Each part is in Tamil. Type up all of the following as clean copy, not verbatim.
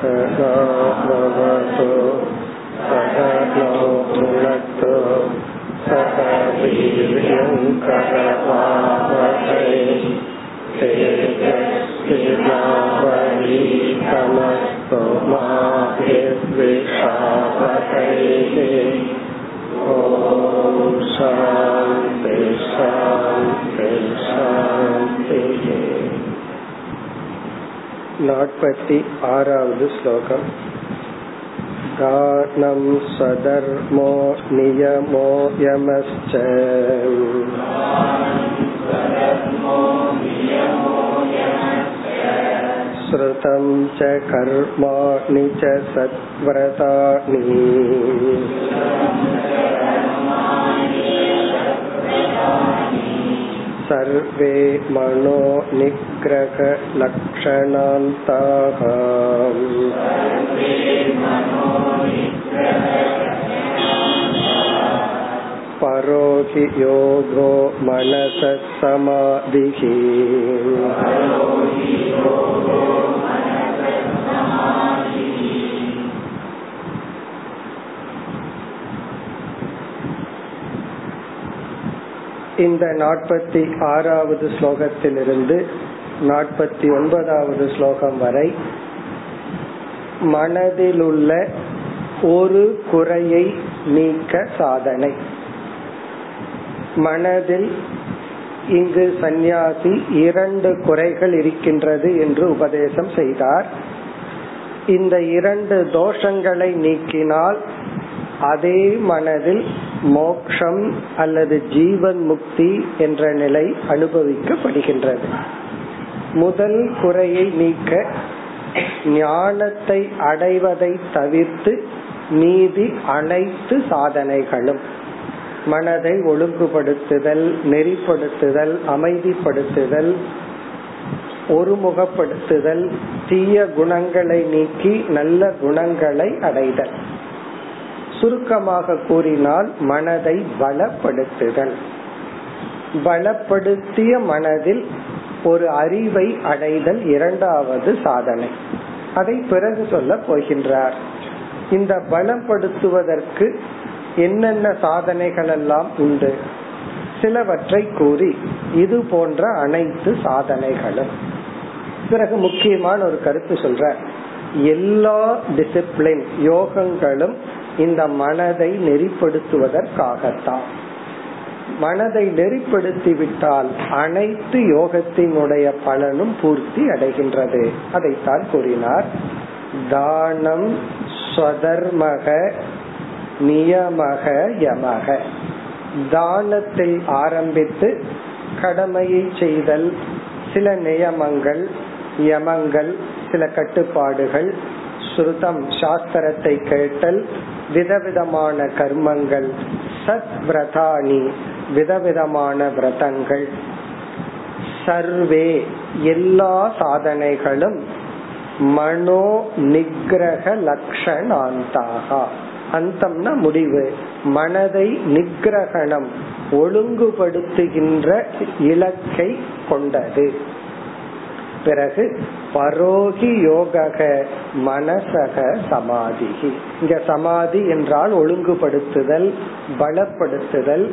சதா பவது சதோ புனக்து சதா வீர்யம் கரவாவஹை தேஜஸ்வி மாவலி தமஸ்து மா வித்விஷாவஹை. ஓம் சாந்தி சாந்தி சாந்தி. 46வது ஸ்லோகம். தானம் சதர்மோ நியமோ யமஸ்ச ஸ்ருதம் ச கர்மாணி ச சத்வ்ரதானி சர்வே மனோ நிக்ரக லக்ஷணாந்தாக. பரோஹி யோகோ மனசஸ் சமாதிஹி இந்த 46வது ஸ்லோகத்திலிருந்து 49வது ஸ்லோகம் வரை மனதிலுள்ள ஒரு குறையை நீக்க சாதனை. மனதில் இங்கு சந்நியாசி 2 குறைகள் இருக்கின்றது என்று உபதேசம் செய்தார். இந்த 2 தோஷங்களை நீக்கினால் அதே மனதில் மோக்ஷம் அல்லது ஜீவன் முக்தி என்ற நிலை அனுபவிக்கப்படுகின்றது. முதல் குறையை நீக்க ஞானத்தை அடைவதை தவிர்த்து மீதி அனைத்து சாதனைகளும், மனதை ஒழுங்குபடுத்துதல், நெறிப்படுத்துதல், அமைதிப்படுத்துதல், ஒருமுகப்படுத்துதல், தீய குணங்களை நீக்கி நல்ல குணங்களை அடைதல், சுருக்கமாக கூறினால் மனதை பலப்படுத்துதல், பலப்படுத்திய மனதில் ஒரு அறிவை அடைதல் 2வது சாதனை. அதை பிறகு சொல்ல போகின்றார். இந்த பலப்படுத்துவதற்கு என்னென்ன சாதனைகள் எல்லாம் உண்டு, சிலவற்றை கூறி இது போன்ற அனைத்து சாதனைகளும். பிறகு முக்கியமான ஒரு கருத்து சொல்ற, எல்லா டிசிப்ளின் யோகங்களும் இந்த மனதை நெறிப்படுத்துவதற்காகத்தான். மனதை நெறிப்படுத்திவிட்டால் அனைத்து யோகத்தினுடைய பலனும் பூர்த்தி அடைகின்றது. அதைத்தான் கூறினார். தானம் ஸ்வதர்மக நியமக யமக. தானத்தில் ஆரம்பித்து கடமையை செய்தல், சில நியமங்கள், யமங்கள் சில கட்டுப்பாடுகள், ஸ்ருதம் சாஸ்திரத்தை கேட்டல், விதவிதமான கர்மங்கள், சத் விரதானி விதவிதமான விரதங்கள், சர்வே எல்லா சாதனைகளும் மனோ நிக்ரக லக்ஷணாந்தாக. அந்தம்னா முடிவு. மனதை நிக்ரகணம் ஒழுங்குபடுத்துகின்ற இலக்கை கொண்டது. பிறகு பரோகி யோகக மனசக சமாதி. இங்க சமாதி என்றால் ஒழுங்குபடுத்துதல், பலப்படுத்துதல்,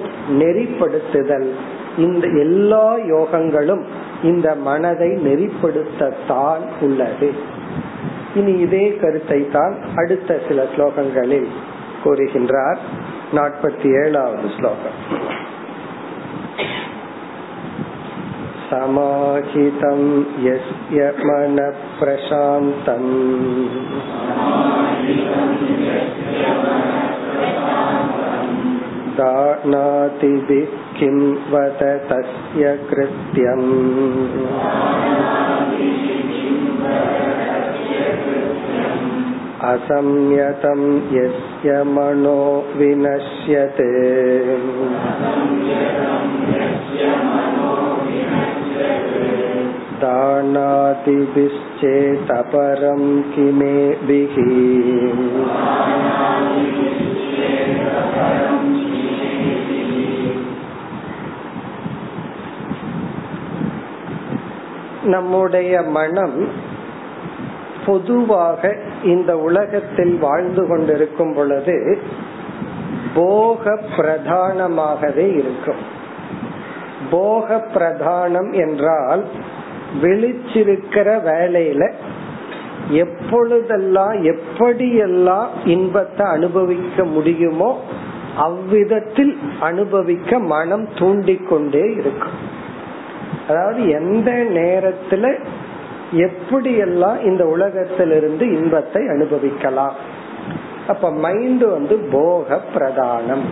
நெறிப்படுத்துதல். இந்த எல்லா யோகங்களும் இந்த மனதை நெறிப்படுத்தத்தான் உள்ளது. இனி இதே கருத்தை தான் அடுத்த சில ஸ்லோகங்களில் கூறுகின்றார். 47வது ஸ்லோகம். சமாஹிதம் யஸ்ய மனப்ரசாந்தம் தானாதி பிக்கிம் வத தஸ்ய கிருத்யம் அசம்யதம் யஸ்ய மனோ விநஷ்யதே. தானாதிபிச்சேதபரம் கிமேபிஹி நம்முடைய மனம் பொதுவாக இந்த உலகத்தில் வாழ்ந்து கொண்டிருக்கும் பொழுது போக பிரதானமாகவே இருக்கும். போக பிரதானம் என்றால் விழிச்சிருக்கிற வேலையில எப்பொழுதெல்லாம் எப்படியெல்லாம் இன்பத்தை அனுபவிக்க முடியுமோ அவ்விதத்தில் அனுபவிக்க மனம் தூண்டிக்கொண்டே இருக்கும். அதாவது எந்த நேரத்துல எப்படியெல்லாம் இந்த உலகத்திலிருந்து இன்பத்தை அனுபவிக்கலாம். அப்ப மைண்ட் போக பிரதானம்.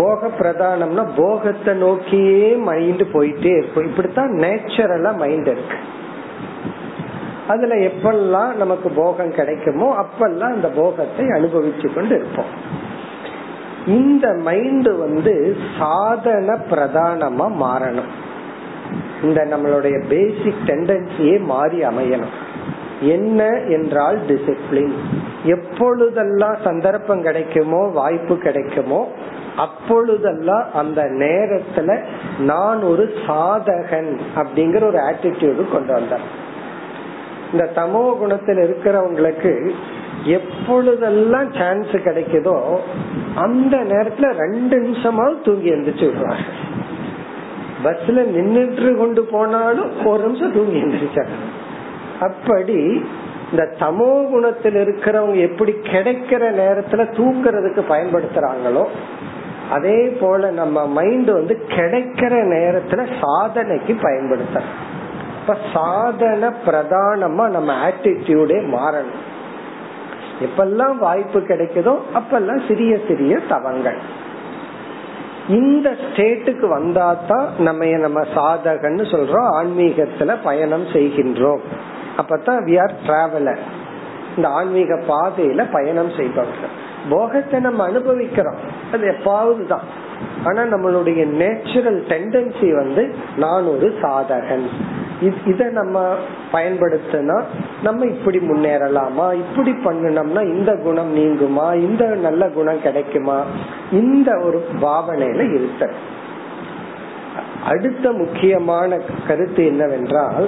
போக பிரதானம்னா போகத்தை நோக்கியே மைண்ட் போயிட்டே இருக்கும். இப்படித்தான் நேச்சுரலா மைண்ட் இருக்கு. அதுல எப்பெல்லாம் நமக்கு போகம் கிடைக்குமோ அப்பெல்லாம் அந்த போகத்தை அனுபவிச்சு கொண்டு இருப்போம். இந்த மைண்ட் சாதன பிரதானமா மாறணும். இந்த நம்மளுடைய பேசிக் டெண்டன்சியே மாறி அமையணும். என்ன என்றால் டிசிப்ளின். எப்பொழுதெல்லாம் சந்தர்ப்பம் கிடைக்குமோ வாய்ப்பு கிடைக்குமோ அப்பொழுதெல்லாம் அந்த நேரத்துல நான் ஒரு சாதகன் அப்படிங்கிற ஒரு ஆட்டிடியூடு கொண்டு வந்தேன். இந்த தமோ குணத்தில் இருக்கிறவங்களுக்கு எப்பொழுதெல்லாம் சான்ஸ் கிடைக்குதோ அந்த நேரத்துல 2 நிமிஷமா தூங்கி எழுந்திரிச்சு விடுவாங்க. பஸ்ல நின்னுட்டு கொண்டு போனாலும் 1 நிமிஷம் தூங்கி எழுந்திரிச்சாங்க. அப்படி இந்த தமோ குணத்தில் இருக்கிறவங்க எப்படி கிடைக்கிற நேரத்துல தூங்குறதுக்கு பயன்படுத்துறாங்களோ அதே போல நம்ம மைண்ட் கிடைக்கிற நேரத்துல சாதனைக்கு பயன்படுத்த. இப்ப சாதனை பிரதானமா நம்ம ஆட்டிடியூடே மாறணும். எப்பெல்லாம் வாய்ப்பு கிடைக்குதோ அப்பெல்லாம் சிறிய சிறிய தவங்கள். இந்த ஸ்டேட்டுக்கு வந்தாதான் நம்ம சாதகன்னு சொல்றோம். ஆன்மீகத்துல பயணம் செய்கின்றோம். அப்பதான் we are traveler. இந்த ஆன்மீக பாதையில பயணம் செய்பவர்கள். போகத்தை நம்ம அனுபவிக்கிறோம், அது எப்பாவதுதான். ஆனா நம்மளுடைய நேச்சுரல் டெண்டன்சி நான் ஒரு சாதகன், இத நம்ம பயன்படுத்தினா நம்ம இப்படி முன்னேறலாமா, இப்படி பண்ணணும்னா இந்த குணம் நீங்குமா, இந்த நல்ல குணம் கிடைக்குமா, இந்த ஒரு பாவனையில இருக்க. அடுத்த முக்கியமான கருத்து என்னவென்றால்,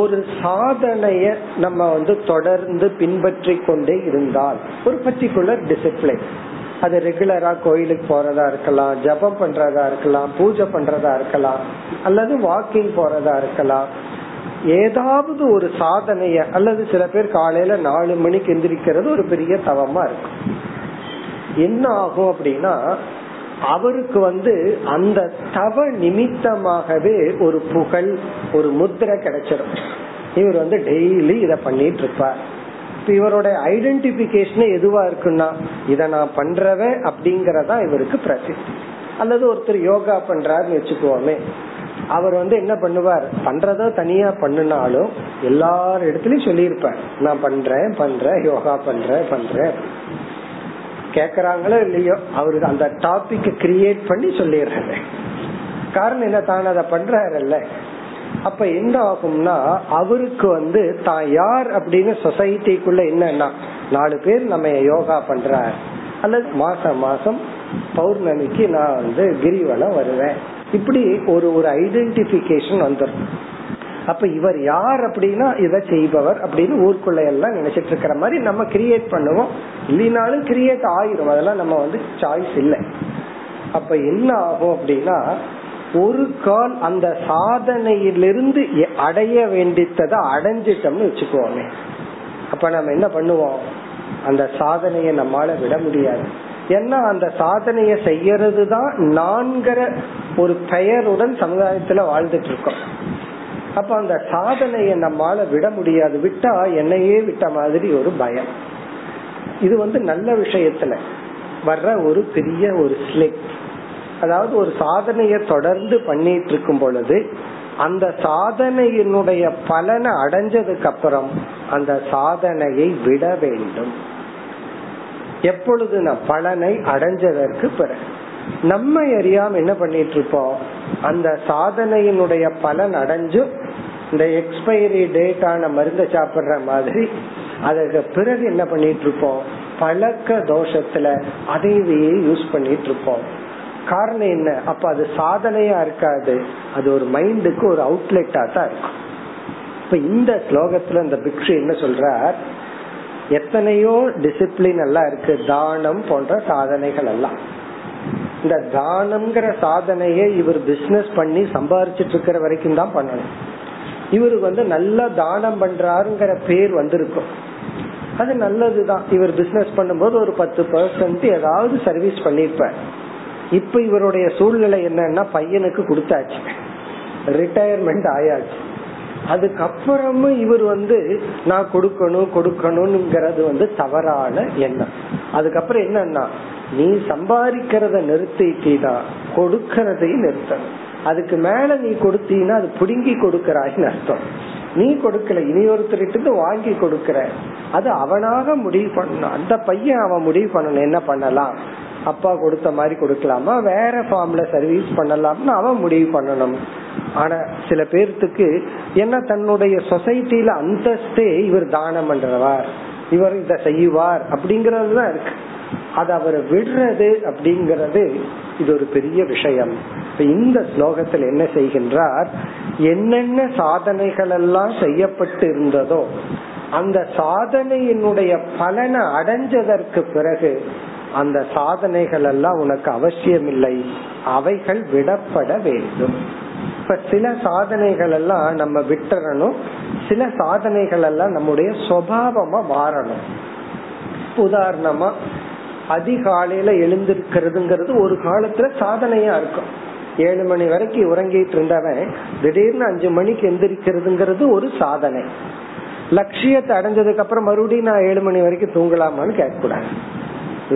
ஒரு சாதனைய நம்ம தொடர்ந்து பின்பற்றி கொண்டே இருந்தால், ஒரு பர்டிகுலர் டிசிப்ளின், அது ரெகுலரா கோயிலுக்கு போறதா இருக்கலாம், ஜபம் பண்றதா இருக்கலாம், பூஜை பண்றதா இருக்கலாம், அல்லது வாக்கிங் போறதா இருக்கலாம், ஏதாவது ஒரு சாதனைய. அல்லது சில பேர் காலையில 4 மணிக்கு எந்திரிக்கிறது ஒரு பெரிய தவமா இருக்கும். என்ன ஆகும் அப்படின்னா, அவருக்கு அந்த தவ நிமித்தமாகவே ஒரு புகழ், ஒரு முத்திரை கிடைச்சிடும். இவர் டெய்லி இத பண்ணிட்டு இருப்பார். இவரோட ஐடென்டிபிகேஷன் எதுவா இருக்குன்னா, இத நான் பண்றவன் அப்படிங்கறதா இவருக்கு பிரசித்தி. அல்லது ஒருத்தர் யோகா பண்றாருன்னு வச்சுக்கோமே, அவர் என்ன பண்ணுவார், பண்றதோ தனியா பண்ணினாலும் எல்லார் இடத்துலயும் சொல்லியிருப்பார், நான் பண்றேன் யோகா பண்றேன். கேக்குறாங்களோ இல்லையோ அவருக்கு அந்த டாபிக் கிரியேட் பண்ணி சொல்லிடுறாரு. காரணம் என்ன, தான் அதை பண்றாருல்ல. அப்ப என்ன ஆகும்னா, அவருக்கு தான் யார் அப்படின்னு சொசைட்டிக்குள்ள என்னன்னா 4 பேர் நம்ம யோகா பண்றாரு, அல்லது மாசம் பௌர்ணமிக்கு நான் கிரிவலம் வருவேன், இப்படி ஒரு ஐடென்டிபிகேஷன் வந்துடும். அப்ப இவர் யார் அப்படின்னா இதை செய்பவர் அப்படின்னு ஊருக்குள்ள எல்லாம் நினைச்சிட்டு இருக்கிற மாதிரி நம்ம கிரியேட் பண்ணுவோம். இல்லைனாலும் கிரியேட் ஆயிரும், அதெல்லாம் நம்ம சாய்ஸ் இல்லை. அப்ப என்ன ஆகும் அப்படின்னா, ஒரு கால் அந்த சாதனையிலிருந்து அடைய வேண்டித்ததை அடைஞ்சிட்டோம்னு வச்சுக்கோமே, அப்ப நம்ம என்ன பண்ணுவோம், அந்த சாதனைய நம்மால விட முடியாது. ஏன்னா அந்த சாதனைய செய்யறதுதான் நான்கிற ஒரு பெயருடன் சமுதாயத்துல வாழ்ந்துட்டு இருக்கோம். அப்ப அந்த சாதனையை நம்மால விட முடியாது, விட்டா என்னையே விட்ட மாதிரி ஒரு பயம். இது நல்ல விஷயத்துல வர்ற ஒரு பெரிய ஒரு ஸ்லிப். அதாவது ஒரு சாதனைய தொடர்ந்து பண்ணிட்டு இருக்கும் பொழுது அந்த சாதனையினுடைய பலனை அடைஞ்சதுக்கு அப்புறம் அந்த சாதனையை விட வேண்டும். எப்பொழுது பலனை அடைஞ்சதற்கு பிறகு நம்ம அறியாம என்ன பண்ணிட்டு இருப்போம், அந்த சாதனையினுடைய பலன் அடைஞ்சு இந்த எக்ஸ்பைரி டேட் ஆன மருந்தை சாப்பிடுற மாதிரி அதற்கு பிறகு என்ன பண்ணிட்டு இருப்போம், பழக்க தோஷத்துல அதையே யூஸ் பண்ணிட்டு இருப்போம். காரணம் என்ன, அப்ப அது சாதனையா இருக்காது, அது ஒரு மைண்டுக்கு ஒரு அவுட்லெட்டா தான் இருக்கும். அப்ப இந்த ஸ்லோகத்துல அந்த பிக்ஷு என்ன சொல்றார், எத்தனையோ டிசிப்ளின் எல்லாம் இருக்கு, தானம் போன்ற சாதனைகள் எல்லாம். இந்த தானம்ங்கிற சாதனையை இவர் பிசினஸ் பண்ணி சம்பாரிச்சிட்டு இருக்கிற வரைக்கும் தான் பண்ணணும். இவருக்கு வந்து நல்லா தானம் பண்றாருங்கிற பேர் வந்திருக்கும், அது நல்லதுதான். இவர் பிசினஸ் பண்ணும்போது ஒரு 10% ஏதாவது சர்வீஸ் பண்ணிருப்பார். இப்ப இவருடைய சூழ்நிலை என்னன்னா, பையனுக்கு கொடுத்தாச்சு, ரிட்டையர்மெண்ட் ஆயாச்சு, அதுக்கப்புறமும் இவர் வந்து நான் கொடுக்கணும்ங்கிறது வந்து தவறான எண்ணம். அதுக்கப்புறம் என்னன்னா, நீ சம்பாதிக்கிறத நிறுத்திட்டா கொடுக்கறதையும் நிறுத்தணும். அதுக்கு மேல நீ கொடுத்தீங்கன்னா அது புடுங்கி கொடுக்கறாயின்னு அர்த்தம். நீ கொடுக்கல, இனி ஒருத்தருக்கு வாங்கி கொடுக்கற, அது அவனாக முடிவு பண்ணணும். அந்த பையன் அவன் முடிவு பண்ணணும், என்ன பண்ணலாம், அப்பா கொடுத்த மாதிரி கொடுக்கலாமா, வேற ஃபார்ம்ல சர்வீஸ் பண்ணலாம்னு அவன் முடிவு பண்ணணும். ஆனா சில பேர்த்துக்கு என்ன, தன்னுடைய சொசைட்டில அந்தஸ்தே இவர் தானம் பண்றவர், இவர் இத செய்வார் அப்படிங்கறதுதான் இருக்கு. அது அவரை விடுறது அப்படிங்கறது இது ஒரு பெரிய விஷயம். இந்த ஸ்லோகத்தில் என்ன செய்கின்றார், என்னென்ன சாதனைகள் எல்லாம் செய்யப்பட்டு இருந்ததோ அந்த சாதனையினுடைய பலனை அடைஞ்சதற்கு பிறகு அந்த சாதனைகள் எல்லாம் உனக்கு அவசியம் இல்லை, அவைகள் விடப்பட வேண்டும். இப்ப சில சாதனைகள் எல்லாம் நம்ம விட்டுறணும், சில சாதனைகள் எல்லாம் நம்முடைய சுபாவமா மாறணும். உதாரணமா, அதிகாலையில எழுந்திருக்கிறதுங்கிறது ஒரு காலத்துல சாதனையா இருக்கும். 7 மணி வரைக்கும் உறங்கிட்டு இருந்தவன் திடீர்னு 5 மணிக்கு எந்திரிக்கிறதுங்கிறது ஒரு சாதனை. லட்சியத்தை அடைஞ்சதுக்கு அப்புறம் மறுபடியும் நான் 7 மணி வரைக்கும் தூங்கலாமான்னு கேட்க கூடாது.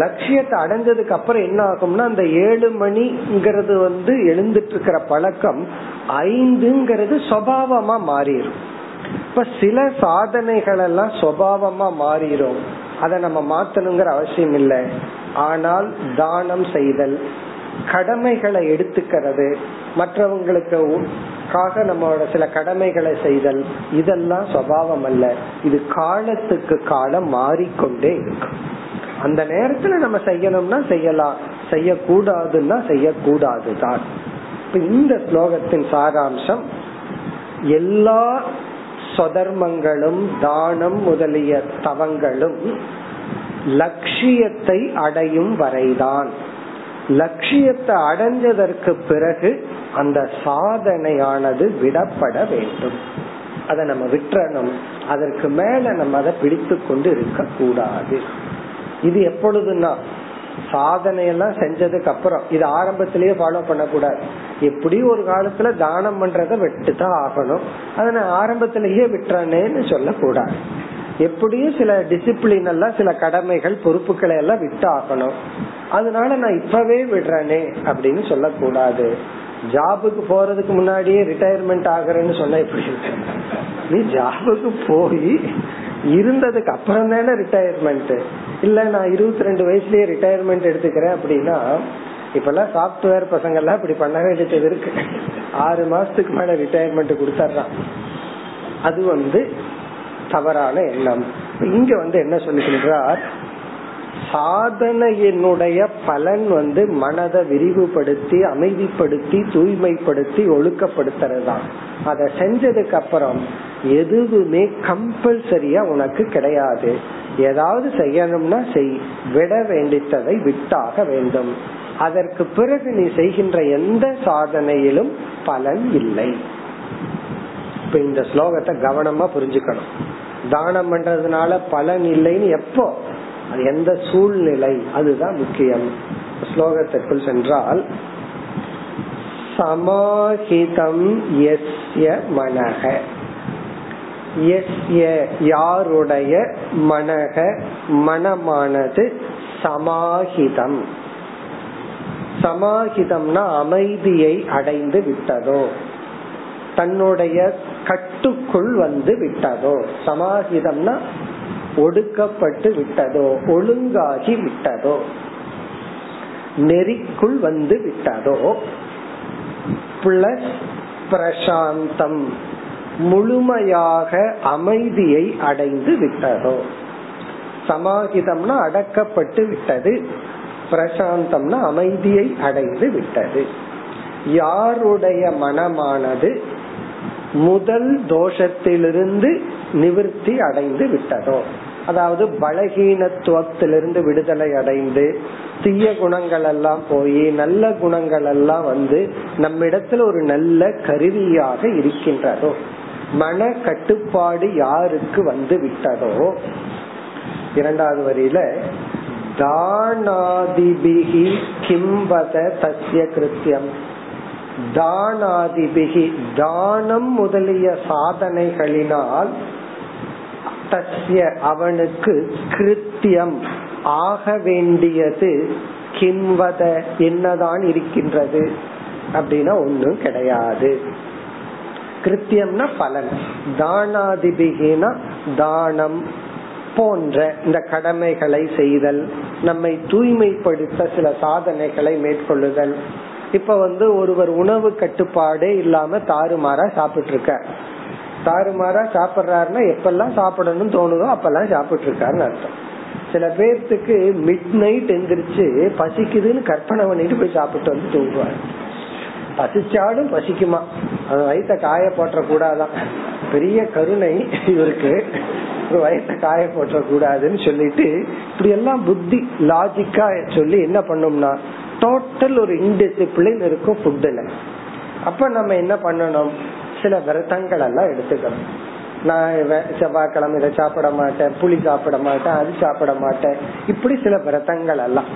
லட்சியத்தை அடைஞ்சதுக்கு அப்புறம் என்ன ஆகும்னா, அந்த 7 மணிங்கிறது வந்து எழுந்துட்டு இருக்கிற பழக்கம் 5ங்கிறது சுபாவமா மாறிடும். இப்ப சில சாதனைகள் எல்லாம் சுபாவமா மாறிடும், அதை நம்ம மாத்தணுங்கிற அவசியம் இல்லை. ஆனால் தானம் செய்தல், கடமைகளை எடுத்துக்கிறது, மற்றவங்களுக்காக நம்மளோட சில கடமைகளை செய்தல், இதெல்லாம் சுபாவம் அல்ல, இது காலத்துக்கு காலம் மாறிக்கொண்டே இருக்கு. அந்த நேரத்துல நம்ம செய்யணும்னா செய்யலாம், செய்யக்கூடாதுன்னா செய்யக்கூடாதுதான். இந்த ஸ்லோகத்தின் சாராம்சம், எல்லா சொதர்மங்களும் தானம் முதலிய தவங்களும் லட்சியத்தை அடையும் வரைதான். லட்சியத்தை அடைஞ்சதற்கு பிறகு அந்த சாதனையானது விடப்பட வேண்டும், அதை நம்ம விட்டுறணும். அதற்கு மேல நம்ம அதை பிடித்து கொண்டு இருக்க கூடாது. இது எப்பொழுதுன்னா, சாதனையெல்லாம் செஞ்சதுக்கு அப்புறம், இது ஆரம்பத்திலேயே ஃபாலோ பண்ண கூடாது. எப்படி ஒரு காலத்துல தானம் பண்றத விட்டுதான் ஆகணும், அதனை ஆரம்பத்திலேயே விட்டுறேன்னு சொல்ல கூடாது. எப்படியும் சில டிசிப்ளின் எல்லாம், சில கடமைகள், பொறுப்புகளை எல்லாம் விட்டு ஆகணும், அதனால நான் இப்பவே விடுறேனே அப்படின்னு சொல்லக்கூடாது. ஜாபுக்கு போறதுக்கு முன்னாடியே ரிட்டையர்மெண்ட் ஆகுறேன்னு சொன்னா எப்படி இருக்கு? நீ ஜாபுக்கு போய் இருந்ததுக்கு அப்புறம் தானே ரிட்டையர்மெண்ட். இல்ல நான் 22 வயசுலயே ரிட்டையர்மெண்ட் எடுத்துக்கிறேன் அப்படின்னா, இப்பெல்லாம் சாப்ட்வேர் பசங்க எல்லாம் இப்படி பண்ண வேண்டியது இருக்கு. 6 மாசத்துக்கு மேல ரிட்டையர்மெண்ட் கொடுத்துறான், அது வந்து தவறான எண்ணம். இங்க வந்து என்ன சொல்லுகின்றார், சாதனையினுடைய பலன் வந்து மனதை விரிவுபடுத்தி, அமைதிப்படுத்தி, தூய்மைப்படுத்தி, ஒழுக்கப்படுத்துறதுதான். அதை செஞ்சதுக்கு அப்புறம் எதுவுமே கம்பல்சரியா உனக்கு கிடையாது. ஏதாவது செய்யணும்னா செய், விட வேண்டித்ததை விட்டாக வேண்டும். அதற்கு பிறகு நீ செய்கின்ற எந்த சாதனையிலும் பலன் இல்லை. இப்ப இந்த ஸ்லோகத்தை கவனமா புரிஞ்சுக்கணும். தானம் பண்றதுனால பலன் இல்லைன்னு எப்போ, அது எந்த சூழ்நிலை, அதுதான் முக்கியம். ஸ்லோகத்திற்குள் சென்றால், சமாஹிதம் யஸ்ய மனஹ, யஸ்ய யாருடைய, மனஹ மனமானது, சமாஹிதம், சமாஹிதம்னா அமைதியை அடைந்து விட்டதோ, தன்னுடைய கட்டுக்குள் வந்து விட்டதோ. சமாஹிதம்னா ஒடுக்கப்பட்டு விட்டதோ, ஒழுங்காகி விட்டதோ, நெறிக்குள் வந்து விட்டதோ. பிளஸ் பிரசாந்தம், முழுமையாக அமைதியை அடைந்து விட்டதோ. சமாஹிதம்னா அடக்கப்பட்டு விட்டது, பிரசாந்தம்னா அமைதியை அடைந்து விட்டது. யாருடைய மனமானது, முதல் தோஷத்திலிருந்து நிவர்த்தி அடைந்து விட்டதோ, அதாவது பலகீனத்துவத்திலிருந்து விடுதலை அடைந்து தீய குணங்கள் எல்லாம் போய் நல்ல குணங்கள் எல்லாம் வந்து நம்மிடத்துல ஒரு நல்ல கருவியாக இருக்கின்றதோ, மன கட்டுப்பாடு யாருக்கு வந்து விட்டதோ. இரண்டாவது வரியில தானாதிபிகி கிம்பத தஸ்ய கிருத்யம், தானாதிபிகி தானம் முதலிய சாதனைகளினால் தஸ்ய அவனுக்கு கிருத்தியம் ஆக வேண்டியது கிம்வத என்னதான் இருக்கின்றது அப்படின்னா ஒன்னும் கிடையாது. கிருத்தியம்னா பலன், தானாதிபிகினா தானம் போன்ற இந்த கடமைகளை செய்தல், நம்மை தூய்மைப்படுத்த சில சாதனைகளை மேற்கொள்ளுதல். இப்ப ஒருவர் உணவு கட்டுப்பாடே இல்லாம தாறுமாறா சாப்பிட்டு இருக்க, தாறுமாறா சாப்பிடுறாருன்னா எப்பெல்லாம் சாப்பிடணும்னு தோணுதோ அப்பெல்லாம் சாப்பிட்டு இருக்காருன்னு அர்த்தம். சில பேர்த்துக்கு மிட் நைட் எந்திரிச்சு பசிக்குதுன்னு கற்பனை பண்ணிட்டு போய் சாப்பிட்டு வந்து தூங்குவார். பசிச்சாலும் பசிக்குமா, அந்த வயிற்ற காய போட்ட கூடாதான், பெரிய கருணை இவருக்கு, ஒரு வயிற்ற காய போட்ட கூடாதுன்னு சொல்லிட்டு இப்படி எல்லாம் புத்தி லாஜிக்கா சொல்லி என்ன பண்ணோம்னா டோட்டல் ஒரு இன்டிசிப்ளின் இருக்கும் ஃபுட்ல. அப்ப நம்ம என்ன பண்ணணும், சில விரதங்கள் எல்லாம் எடுத்துக்கணும். நான் செவ்வாய்க்கிழமை இதை சாப்பிட மாட்டேன், புளி சாப்பிட மாட்டேன், அது சாப்பிட மாட்டேன், இப்படி சில விரதங்கள் எல்லாம்.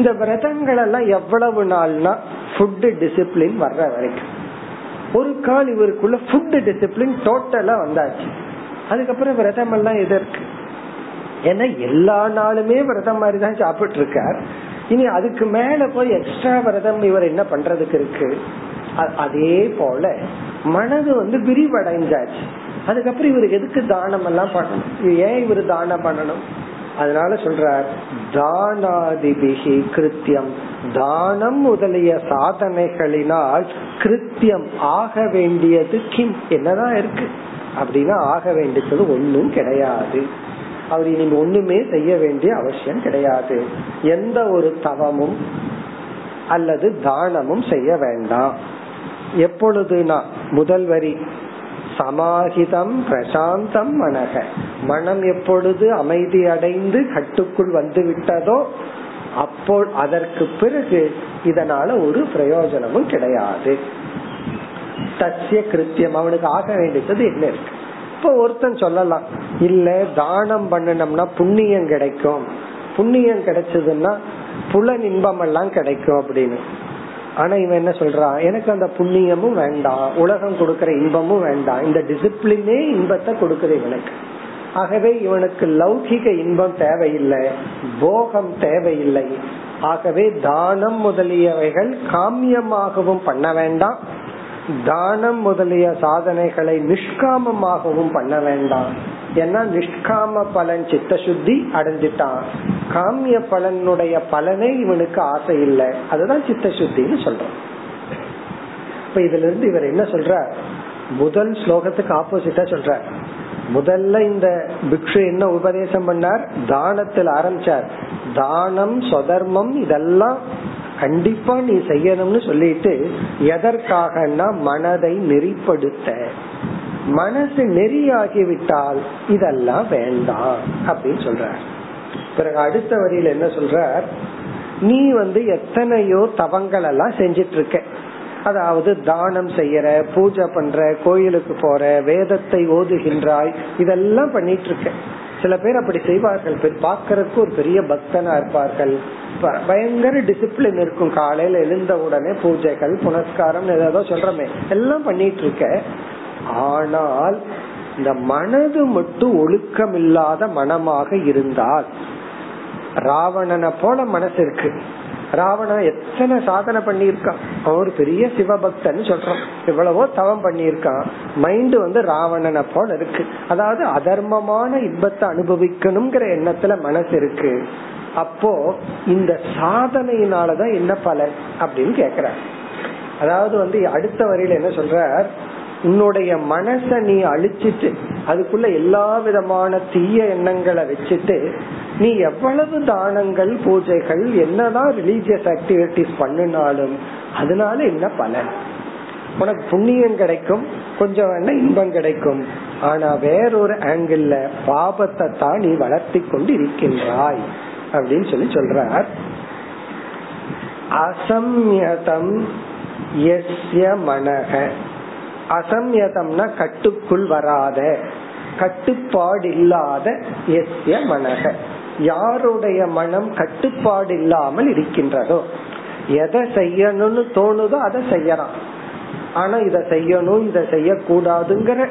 இந்த விரதங்கள் எல்லாம் எவ்வளவு நாள்னா ஃபுட் டிசிப்ளின் வர்ற வரைக்கும். ஒரு கால் இவருக்குள்ள ஃபுட் டிசிப்ளின் டோட்டலா வந்தாச்சு, அதுக்கப்புறம் விரதம் எல்லாம் எதற்கு? ஏன்னா எல்லா நாளுமே விரதம் மாதிரி தான் சாப்பிட்டு இருக்கார், இனி அதுக்கு மேல போய் எக்ஸ்ட்ரா விரதம் இவர் என்ன பண்றதுக்கு இருக்கு? அதே போல மனது விரிவடைஞ்சாச்சு, அதுக்கப்புறம் இவருக்கு எதுக்கு தானம் எல்லாம் பண்ணணும், ஏன் இவரு தானம் பண்ணணும்? அதனால சொல்றார் தானாதிபிகி கிருத்தியம், தானம் முதலிய சாதனைகளினால் கிருத்தியம் ஆக வேண்டியது கிம் என்னதான் இருக்கு அப்படின்னா ஆக வேண்டியது ஒன்னும் கிடையாது. அவர் இனி ஒண்ணுமே செய்ய வேண்டிய அவசியம் கிடையாது, எந்த ஒரு தவமும் அல்லது தானமும் செய்ய வேண்டாம். எப்பொழுதுனா முதல் வரி சமாஹிதம் பிரசாந்தம் மனக, மனம் எப்பொழுது அமைதி அடைந்து கட்டுக்குள் வந்து விட்டதோ அப்போ அதற்கு பிறகு இதனால ஒரு பிரயோஜனமும் கிடையாது. தஸ்ய கிருத்தியம் அவனுக்கு ஆக வேண்டியது என்ன இருக்கு? இப்ப ஒருத்தன் சொல்லலாம், இல்ல தானம் பண்ணணும்னா புண்ணியம் கிடைக்கும், புண்ணியம் கிடைச்சதுன்னா புலன் இன்பம் எல்லாம் கிடைக்கும் அப்படின்னு. ஆனா இவன் என்ன சொல்றான், எனக்கு அந்த புண்ணியமும் வேண்டாம், உலகம் கொடுக்கற இன்பமும் வேண்டாம், இந்த டிசிப்ளினே இன்பத்தை கொடுக்குற இவனுக்கு. ஆகவே இவனுக்கு லௌகிக இன்பம் தேவையில்லை, போகம் தேவையில்லை, ஆகவே தானம் முதலியவைகள் காமியமாகவும் பண்ண வேண்டாம், தானம் முதலிய சாதனைகளை நிஷ்காமமாகவும் பண்ண வேண்டாம். ஏன்னா நிஷ்காம பலன் சித்த சுத்தி அடைஞ்சிட்டான், காமிய பலனுடைய பலனை இவனுக்கு ஆசை இல்லை, அதுதான் சித்த சுத்தின்னு சொல்றான். இப்ப இதுல இருந்து இவர் என்ன சொல்ற, முதல் ஸ்லோகத்துக்கு ஆப்போசிட்டா சொல்ற. முதல்ல இந்த பிக்ஷு என்ன உபதேசம் பண்ணார், தானத்தில் ஆரம்பிச்சார், தானம் சொதர்மம் இதெல்லாம் கண்டிப்பா நீ செய்யணும்னு சொல்லிட்டு, எதற்காகனா மனதை நெறிப்படுத்த, மனசு நெறியாகிவிட்டால் இதெல்லாம் வேண்டாம் அப்படின்னு சொல்றார். பிறகு அடுத்த வரியில என்ன சொல்றார், நீ எத்தனையோ தவங்கள் எல்லாம் செஞ்சிட்டு இருக்க, அதாவது தானம் செய்யற, பூஜை பண்ற, கோயிலுக்கு போற, வேதத்தை ஓதுகின்றாய், இதெல்லாம் பண்ணிட்டு இருக்க. சில பேர் அப்படி செய்வார்கள், பார்க்கறதுக்கு ஒரு பெரிய பக்தனா இருப்பார்கள், பயங்கர டிசிப்ளின் இருக்கும், காலையில எழுந்த உடனே பூஜைகள் புனஸ்காரம் ஏதோ சொல்றமே எல்லாம் பண்ணிட்டு இருக்க. ஆனால் இந்த மனது மட்டும் ஒழுக்கம் இல்லாத மனமாக இருந்தால், ராவணனை போல மனசு இருக்கு, ராவணன் எத்தனை சாதனை பண்ணியிருக்கான், ஒரு பெரிய சிவபக்தன் சொல்றான், எவ்வளவோ தவம் பண்ணியிருக்கான், மைண்ட் ராவணனை போல இருக்கு, அதாவது அதர்மமான இன்பத்தை அனுபவிக்கணுங்கிற எண்ணத்துல மனசு இருக்கு. அப்போ இந்த சாதனையினாலதான் என்ன பலன் அப்படின்னு கேக்குறார். அதாவது அடுத்த வரையில என்ன சொல்றார், உன்னுடைய மனச நீ அழிச்சிட்டு அதுக்குள்ள எல்லா விதமான தீய எண்ணங்களை வச்சுட்டு நீ எவ்வளவு தானங்கள் பூஜைகள் என்னதான் ரிலீஜியஸ் ஆக்டிவிட்டிஸ் பண்ணினாலும் அதனால என்ன பலன்? உனக்கு புண்ணியம் கிடைக்கும், கொஞ்சம் என்ன இன்பம் கிடைக்கும். ஆனா வேறொரு ஆங்கிள் பாபத்தை தான் நீ வளர்த்தி கொண்டு இருக்கின்றாய் அப்படின்னு சொல்லி சொல்றார். அசம்யதம் யஸ்ய மனஹ, அசம்யதம்னா கட்டுக்குள் வராத, கட்டுப்பாடில்லாத, யஸ்ய மனஹ யாருடைய மனம் கட்டுப்பாடு இல்லாமல் இருக்கின்றதோ, எதை செய்யணும்னு தோணுதோ அதை செய்யறான். ஆனா இத செய்யணும் இத செய்யக்கூடாதுங்கிற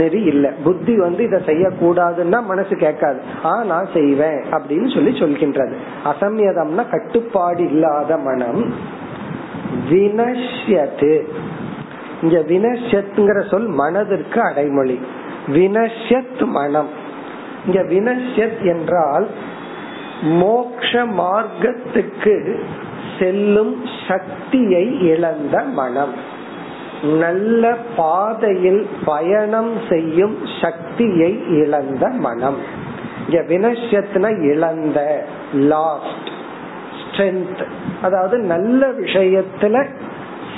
நெறி இல்ல, புத்தி வந்து இத செய்யக்கூடாதுன்னா மனசு கேட்காது, ஆனா செய்வேன் அப்படின்னு சொல்லி சொல்கின்றது. அசம்யதம்னா கட்டுப்பாடு இல்லாத மனம். வினஷ்யது, இங்க வினஷ்யத்துங்கிற சொல் மனதிற்கு அடைமொழி. வினஷ்யத் மனம், இங்க வினஷ்யத் என்றால் மோட்ச மார்க்கத்துக்கு செல்லும் சக்தியை இழந்த மனம், நல்ல பாதையில் பயணம் செய்யும் சக்தியை இழந்த மனம். இங்க வினஷ்யத்னா இழந்த, லாஸ்ட் ஸ்ட்ரென்த், அதாவது நல்ல விஷயத்துல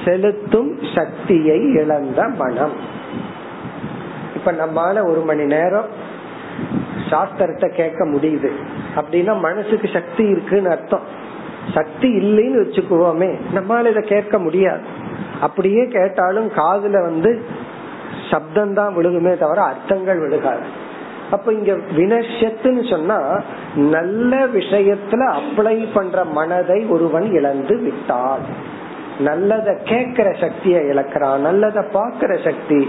செலுத்தும் சக்தியை இழந்த மனம். இப்ப நம்மால ஒரு மணி நேரம் சாஸ்திரத்தை கேட்க முடியுது அப்படின்னா மனசுக்கு சக்தி இருக்குன்னு அர்த்தம். சக்தி இல்லைன்னு வச்சுக்குவோமே, நம்மால இதை கேட்க முடியாது. அப்படியே கேட்டாலும் காதுல வந்து சப்தம் தான் விழுகுமே தவிர அர்த்தங்கள் விழுகாது. அப்ப இங்க வினஷ்யத்துன்னு சொன்னா நல்ல விஷயத்துல அப்ளை பண்ற மனதை ஒருவன் இழந்து விட்டான். நல்லத கேட்கிற சக்தியை இழக்கிறான், நல்லத பாக்கிற சக்தி,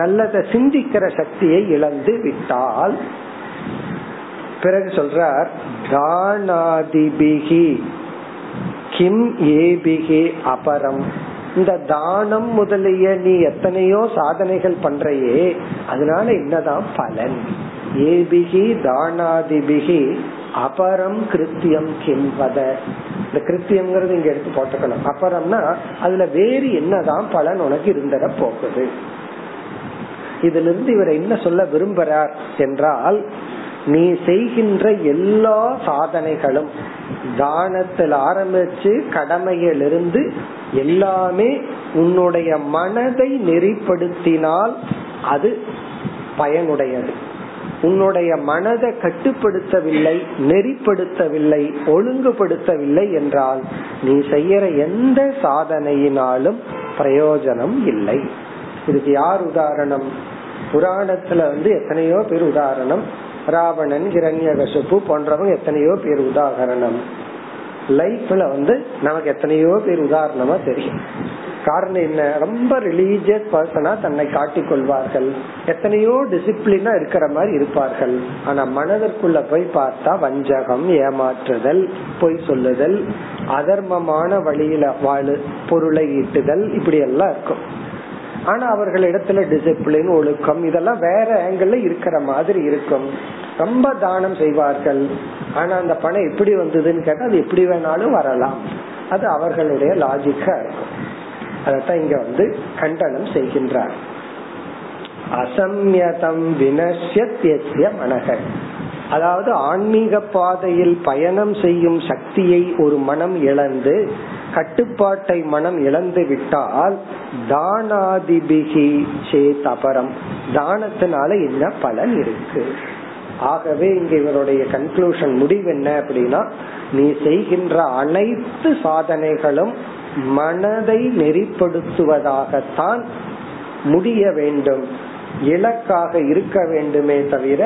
நல்லத சிந்திக்கிற சக்தியை இழந்து விட்டால். பிறகு சொல்றார் தானாதிபிகி கிம் ஏபிகி அபரம், இந்த தானம் முதலிய நீ எத்தனையோ சாதனைகள் பண்றையே அதனால என்னதான் பலன். ஏபிகி தானாதிபிகி அபரம் கிருத்தியம் கிம்பத, இந்த கிருத்தியம்ங்கிறது இங்க எடுத்து போட்டுக்கணும். அபரம்னா அதுல வேறு என்னதான் பலன் உனக்கு இருந்தட போகுது. இதுல இருந்து இவர் என்ன சொல்ல விரும்புறார் என்றால், நீ செய்கின்ற எல்லா சாதனைகளும், தானத்தில் ஆரம்பிச்சு கடமையிலிருந்து எல்லாமே உன்னுடைய மனதை நெறிப்படுத்தினால் அது பயனுடையது. உன்னுடைய மனதை கட்டுப்படுத்தவில்லை, நெறிப்படுத்தவில்லை, ஒழுங்குபடுத்தவில்லை என்றால் நீ செய்யற எந்த சாதனையினாலும் பிரயோஜனம் இல்லை. இதுக்கு யார் உதாரணம்? புராணத்துல வந்து எத்தனையோ பேர் உதாரணம், ராவணன், கிரண்யகசிப்பு போன்றவங்க எத்தனையோ பேர் உதாரணம். லைஃப்ல வந்து நமக்கு எத்தனையோ பேர் உதாரணமா தெரியும். காரணம் என்ன? ரொம்ப ரிலீஜியஸ் பர்சனா தன்னை காட்டிக் கொள்வார்கள், எத்தனையோ டிசிப்ளினா இருக்கிற மாதிரி இருப்பார்கள். ஆனா மனதிற்குள்ள போய் பார்த்தா வஞ்சகம், ஏமாற்றுதல், பொய் சொல்லுதல், அதர்மமான வழியில பொருளை ஈட்டுதல், இப்படி எல்லாம் இருக்கும். ஆனா அவர்களிடத்துல டிசிப்ளின், ஒழுக்கம் இதெல்லாம் வேற ஆங்கிள் இருக்கிற மாதிரி இருக்கும். ரொம்ப தானம் செய்வார்கள், ஆனா அந்த பணம் எப்படி வந்ததுன்னு கேட்டா அது எப்படி வேணாலும் வரலாம், அது அவர்களுடைய லாஜிக்கா இருக்கும். அதத்தான் இங்க வந்து கண்டனம் செய்கின்றார். அசம்யதம் வினஷ்யத்ய மனக, அதாவது ஆன்மீக பாதையில் பயணம் செய்யும் சக்தியை ஒரு மனம் இழந்து, கட்டுப்பாட்டை மனம் இழந்து விட்டால் தானாதிபிகி சேத் அபரம், தானத்தினால என்ன பலன் இருக்கு? ஆகவே இங்க இவருடைய கன்க்ளூஷன், முடிவு என்ன அப்படின்னா, நீ செய்கின்ற அனைத்து சாதனைகளும் மனதை நெறிப்படுத்துவதாகத்தான் முடிய வேண்டும், இலக்காக இருக்க வேண்டுமே தவிர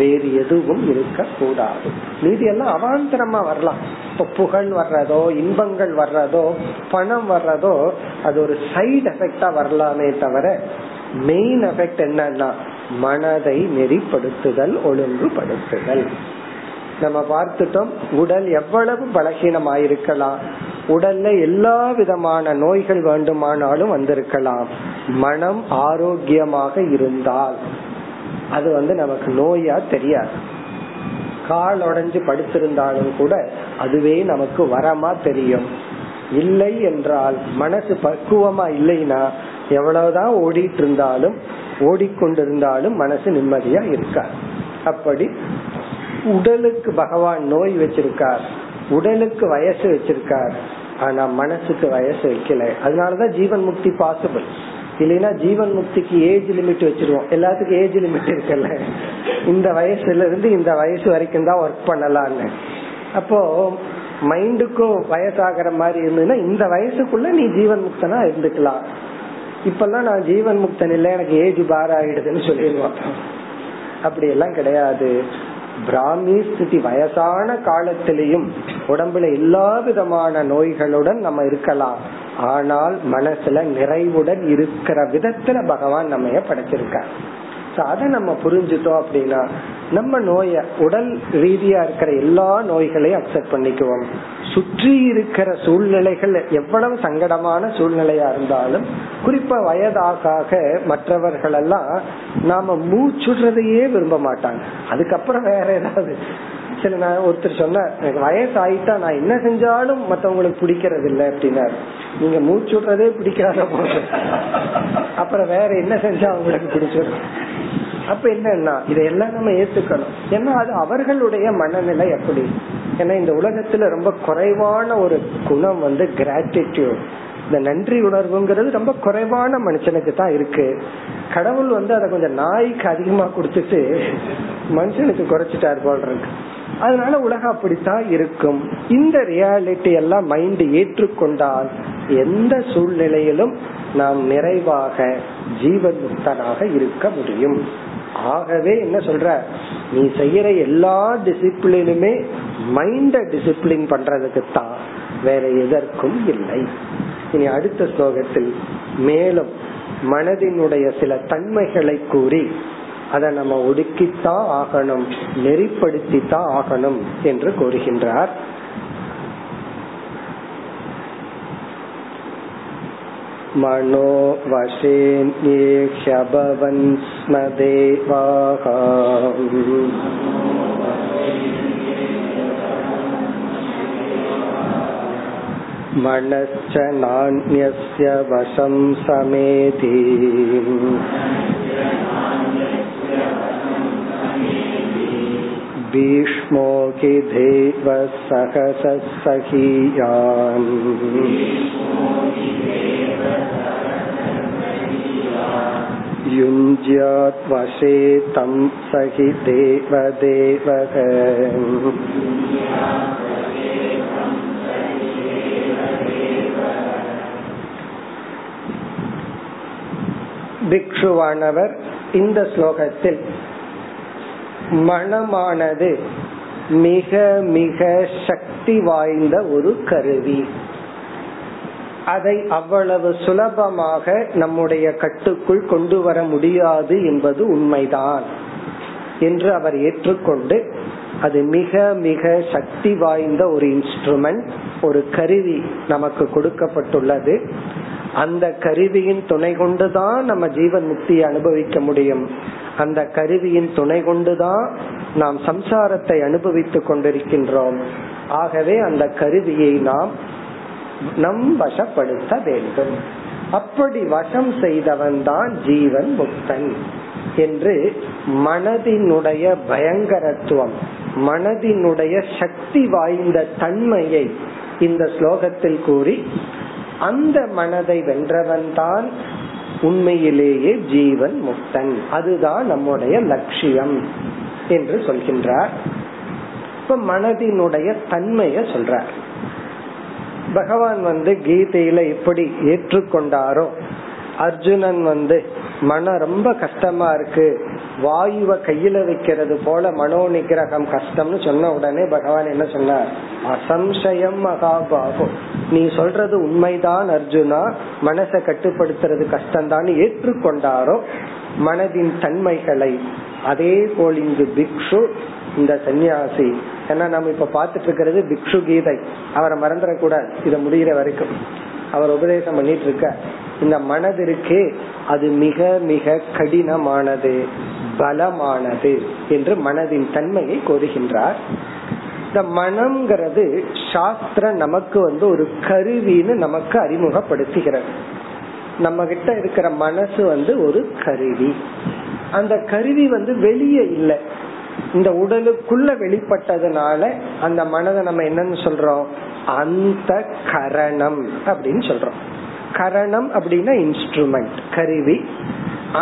வேறு எதுவும் இருக்க கூடாது. மீதி எல்லாம் அவாந்தரமா வரலாம். இப்போ புகழ் வர்றதோ, இன்பங்கள் வர்றதோ, பணம் வர்றதோ அது ஒரு சைடு எஃபெக்டா வரலாமே தவிர மெயின் எஃபெக்ட் என்னன்னா மனதை நெறிப்படுத்துதல், ஒழுங்குபடுத்துதல். நம்ம பார்த்துட்டோம் உடல் எவ்வளவு பலகீனமாயிருக்கலாம், உடல்ல எல்லா விதமான நோய்கள் வேண்டுமானாலும் வந்திருக்கலாம். மனம் ஆரோக்கியமாக இருந்தால் அது வந்து நமக்கு நோயா தெரியாது. கால் உடைஞ்சு படுத்திருந்தாலும் கூட அதுவே நமக்கு வரமா தெரியும். இல்லை என்றால் மனசு பக்குவமா இல்லைன்னா எவ்வளவுதான் ஓடிட்டு இருந்தாலும், ஓடிக்கொண்டிருந்தாலும் மனசு நிம்மதியா இருக்காது. அப்படி உடலுக்கு பகவான் நோய் வச்சிருக்கார், உடலுக்கு வயசு வச்சிருக்கார், ஆனா மனசுக்கு வயசு வைக்கல. அதனாலதான் ஜீவன் முக்தி பாசிபிள். இல்லைன்னா ஜீவன் முக்திக்கு ஏஜ் லிமிட் வச்சிருவோம். எல்லாத்துக்கும் ஏஜ் லிமிட் இருக்குல்ல, இந்த வயசுல இருந்து இந்த வயசு வரைக்கும் தான் ஒர்க் பண்ணலாம்னு. அப்போ மைண்டுக்கும் வயசாகிற மாதிரி இருந்ததுன்னா இந்த வயசுக்குள்ள நீ ஜீவன் முக்தனா இருந்துக்கலாம். இப்பெல்லாம் நான் ஜீவன் முக்தன் இல்லை, எனக்கு ஏஜ் பார் ஆயிடுதுன்னு சொல்லிடுவான். அப்படி எல்லாம் கிடையாது. பிராமி ஸ்திதி வயசான காலத்திலையும் உடம்புல எல்லா விதமான நோய்களுடன் நம்ம இருக்கலாம், ஆனால் மனசுல நிறைவுடன் இருக்கிற விதத்துல பகவான் நம்ம படைச்சிருக்கார். அத நம்ம புரிஞ்சுட்டோம் அப்படின்னா நம்ம நோய உடல் ரீதியா இருக்கிற எல்லா நோய்களையும் அக்செப்ட் பண்ணிக்குவோம். சுற்றி இருக்கிற சூழ்நிலைகள் எவ்வளவு சங்கடமான சூழ்நிலையா இருந்தாலும், குறிப்பா வயதாக மற்றவர்கள் எல்லாம் நாம மூச்சுடுறதையே விரும்ப மாட்டாங்க. அதுக்கப்புறம் வேற ஏதாவது சில ஒருத்தர் சொன்ன வயசாயிட்டா நான் என்ன செஞ்சாலும் மற்றவங்களுக்கு பிடிக்கிறது இல்லை அப்படின்னாரு. நீங்க மூச்சுடுறதே பிடிக்காத போது அப்புறம் வேற என்ன செஞ்சா அவங்களுக்கு பிடிச்சிடும்? அப்ப என்னன்னா இதையெல்லாம் நம்ம ஏத்துக்கணும். ஏன்னா அது அவர்களுடைய மனநிலை அப்படி. ஏன்னா இந்த உலகத்துல ரொம்ப குறைவான ஒரு குணம் வந்து கிராட்டிடியூட், இந்த நன்றி உணர்வுங்கிறது ரொம்ப குறைவான மனுஷனுக்கு தான் இருக்கு. கடவுள் வந்து அதை கொஞ்சம் நாய்க்கு அதிகமா கொடுத்துட்டு மனுஷனுக்கு குறைச்சிட்டாரு போல் இருக்கு. அதனால உலகம் அப்படித்தான் இருக்கும். இந்த ரியாலிட்டி எல்லாம் மைண்ட் ஏற்றுக்கொண்டால் எந்த சூழ்நிலையிலும் நாம் நிறைவாக ஜீவன் முக்தனாக இருக்க முடியும். ஆகவே என்ன சொல்ற, நீ செய்யற எல்லா டிசிப்ளினுமே மைண்ட டிசிப்ளின் பண்றதுக்கு தான், வேற எதற்கும் இல்லை. இனி அடுத்த ஸ்லோகத்தில் மேலும் மனதினுடைய சில தன்மைகளை கூறி அதை நம்ம ஒடுக்கித்தான் ஆகணும், நெறிப்படுத்தித்தான் ஆகணும் என்று கூறுகின்றார். மனச்ச நான்யஸ்ய வசம் சமேதி பீஷ்மோ கிதேவ சகசஸ்ஸகியான். யுஞ்யாத் வசேதம் சகி தேவதேவக. பிக்ஷுவானவர் இந்த ஸ்லோகத்தில் மனமானது மிக மிக சக்தி வாய்ந்த ஒரு கருவி, அதை அவ்வளவு சுலபமாக நம்முடைய கட்டுக்குள் கொண்டு வர முடியாது என்பது உண்மைதான் என்று அவர் ஏற்றுக்கொண்டு, அது மிக மிக சக்தி வாய்ந்த ஒரு இன்ஸ்ட்ருமெண்ட், ஒரு கருவி நமக்கு கொடுக்கப்பட்டுள்ளது. அந்த கருவியின் துணை கொண்டுதான் நம்ம ஜீவன் முக்தியை அனுபவிக்க முடியும். அந்த கருவியின் துணை கொண்டுதான் நாம் சம்சாரத்தை அனுபவித்துக் கொண்டிருக்கின்றோம். ஆகவே அந்த கருவியை நாம் நம் வசப்படுத்த வேண்டும். அப்படி வசம் செய்தவன் தான் ஜீவன் முக்தன் என்று மனதினுடைய பயங்கரத்துவம், மனதினுடைய சக்தி வாய்ந்த தன்மையை இந்த ஸ்லோகத்தில் கூறி, அந்த மனதை வென்றவன் தான் உண்மையிலேயே ஜீவன் முக்தன், அதுதான் நம்முடைய லட்சியம் என்று சொல்கின்றார். இப்ப மனதினுடைய தன்மையை சொல்றார். பகவான் வந்து கீதையில எப்படி ஏற்றுக்கொண்டாரோ, அர்ஜுனன் வந்து மன ரொம்ப கஷ்டமா இருக்கு, வாயுவை கையில வைக்கிறது போல மனோ நிகிரகம் கஷ்டம்னு சொன்ன உடனே பகவான் என்ன சொன்னார், அசம்சயம் மகாபாகு, நீ சொல்றது உண்மைதான் அர்ஜுனா, மனசை கட்டுப்படுத்துறது கஷ்டம்தான் ஏற்றுக்கொண்டாரோ மனதின் தன்மைகளை, அதே போல் இங்கு பிக்ஷு, இந்த சன்னியாசி, ஏன்னா நம்ம இப்ப பாத்துட்டு இருக்கிறது பிக்ஷு கீதை, அவரை மறந்துட கூட இதை முடிகிற வரைக்கும் அவர் உபதேசம் பண்ணிட்டு இருக்க. இந்த மனது இருக்கே அது மிக மிக கடினமானது, பலமானது என்று மனதின் தன்மையை கோருகின்றார். இந்த மனம்ங்கிறது சாஸ்திரம் நமக்கு வந்து ஒரு கருவின்னு நமக்கு அறிமுகப்படுத்துகிறது. நம்ம கிட்ட இருக்கிற மனசு வந்து ஒரு கருவி. அந்த கருவி வந்து வெளியே இல்லை, இந்த உடலுக்குள்ள வெளிப்பட்டதுனால அந்த மனதை நம்ம என்னன்னு சொல்றோம், அந்த கரணம் அப்படின்னு சொல்றோம். கரணம் அப்படின்னா இன்ஸ்ட்ருமெண்ட், கருவி.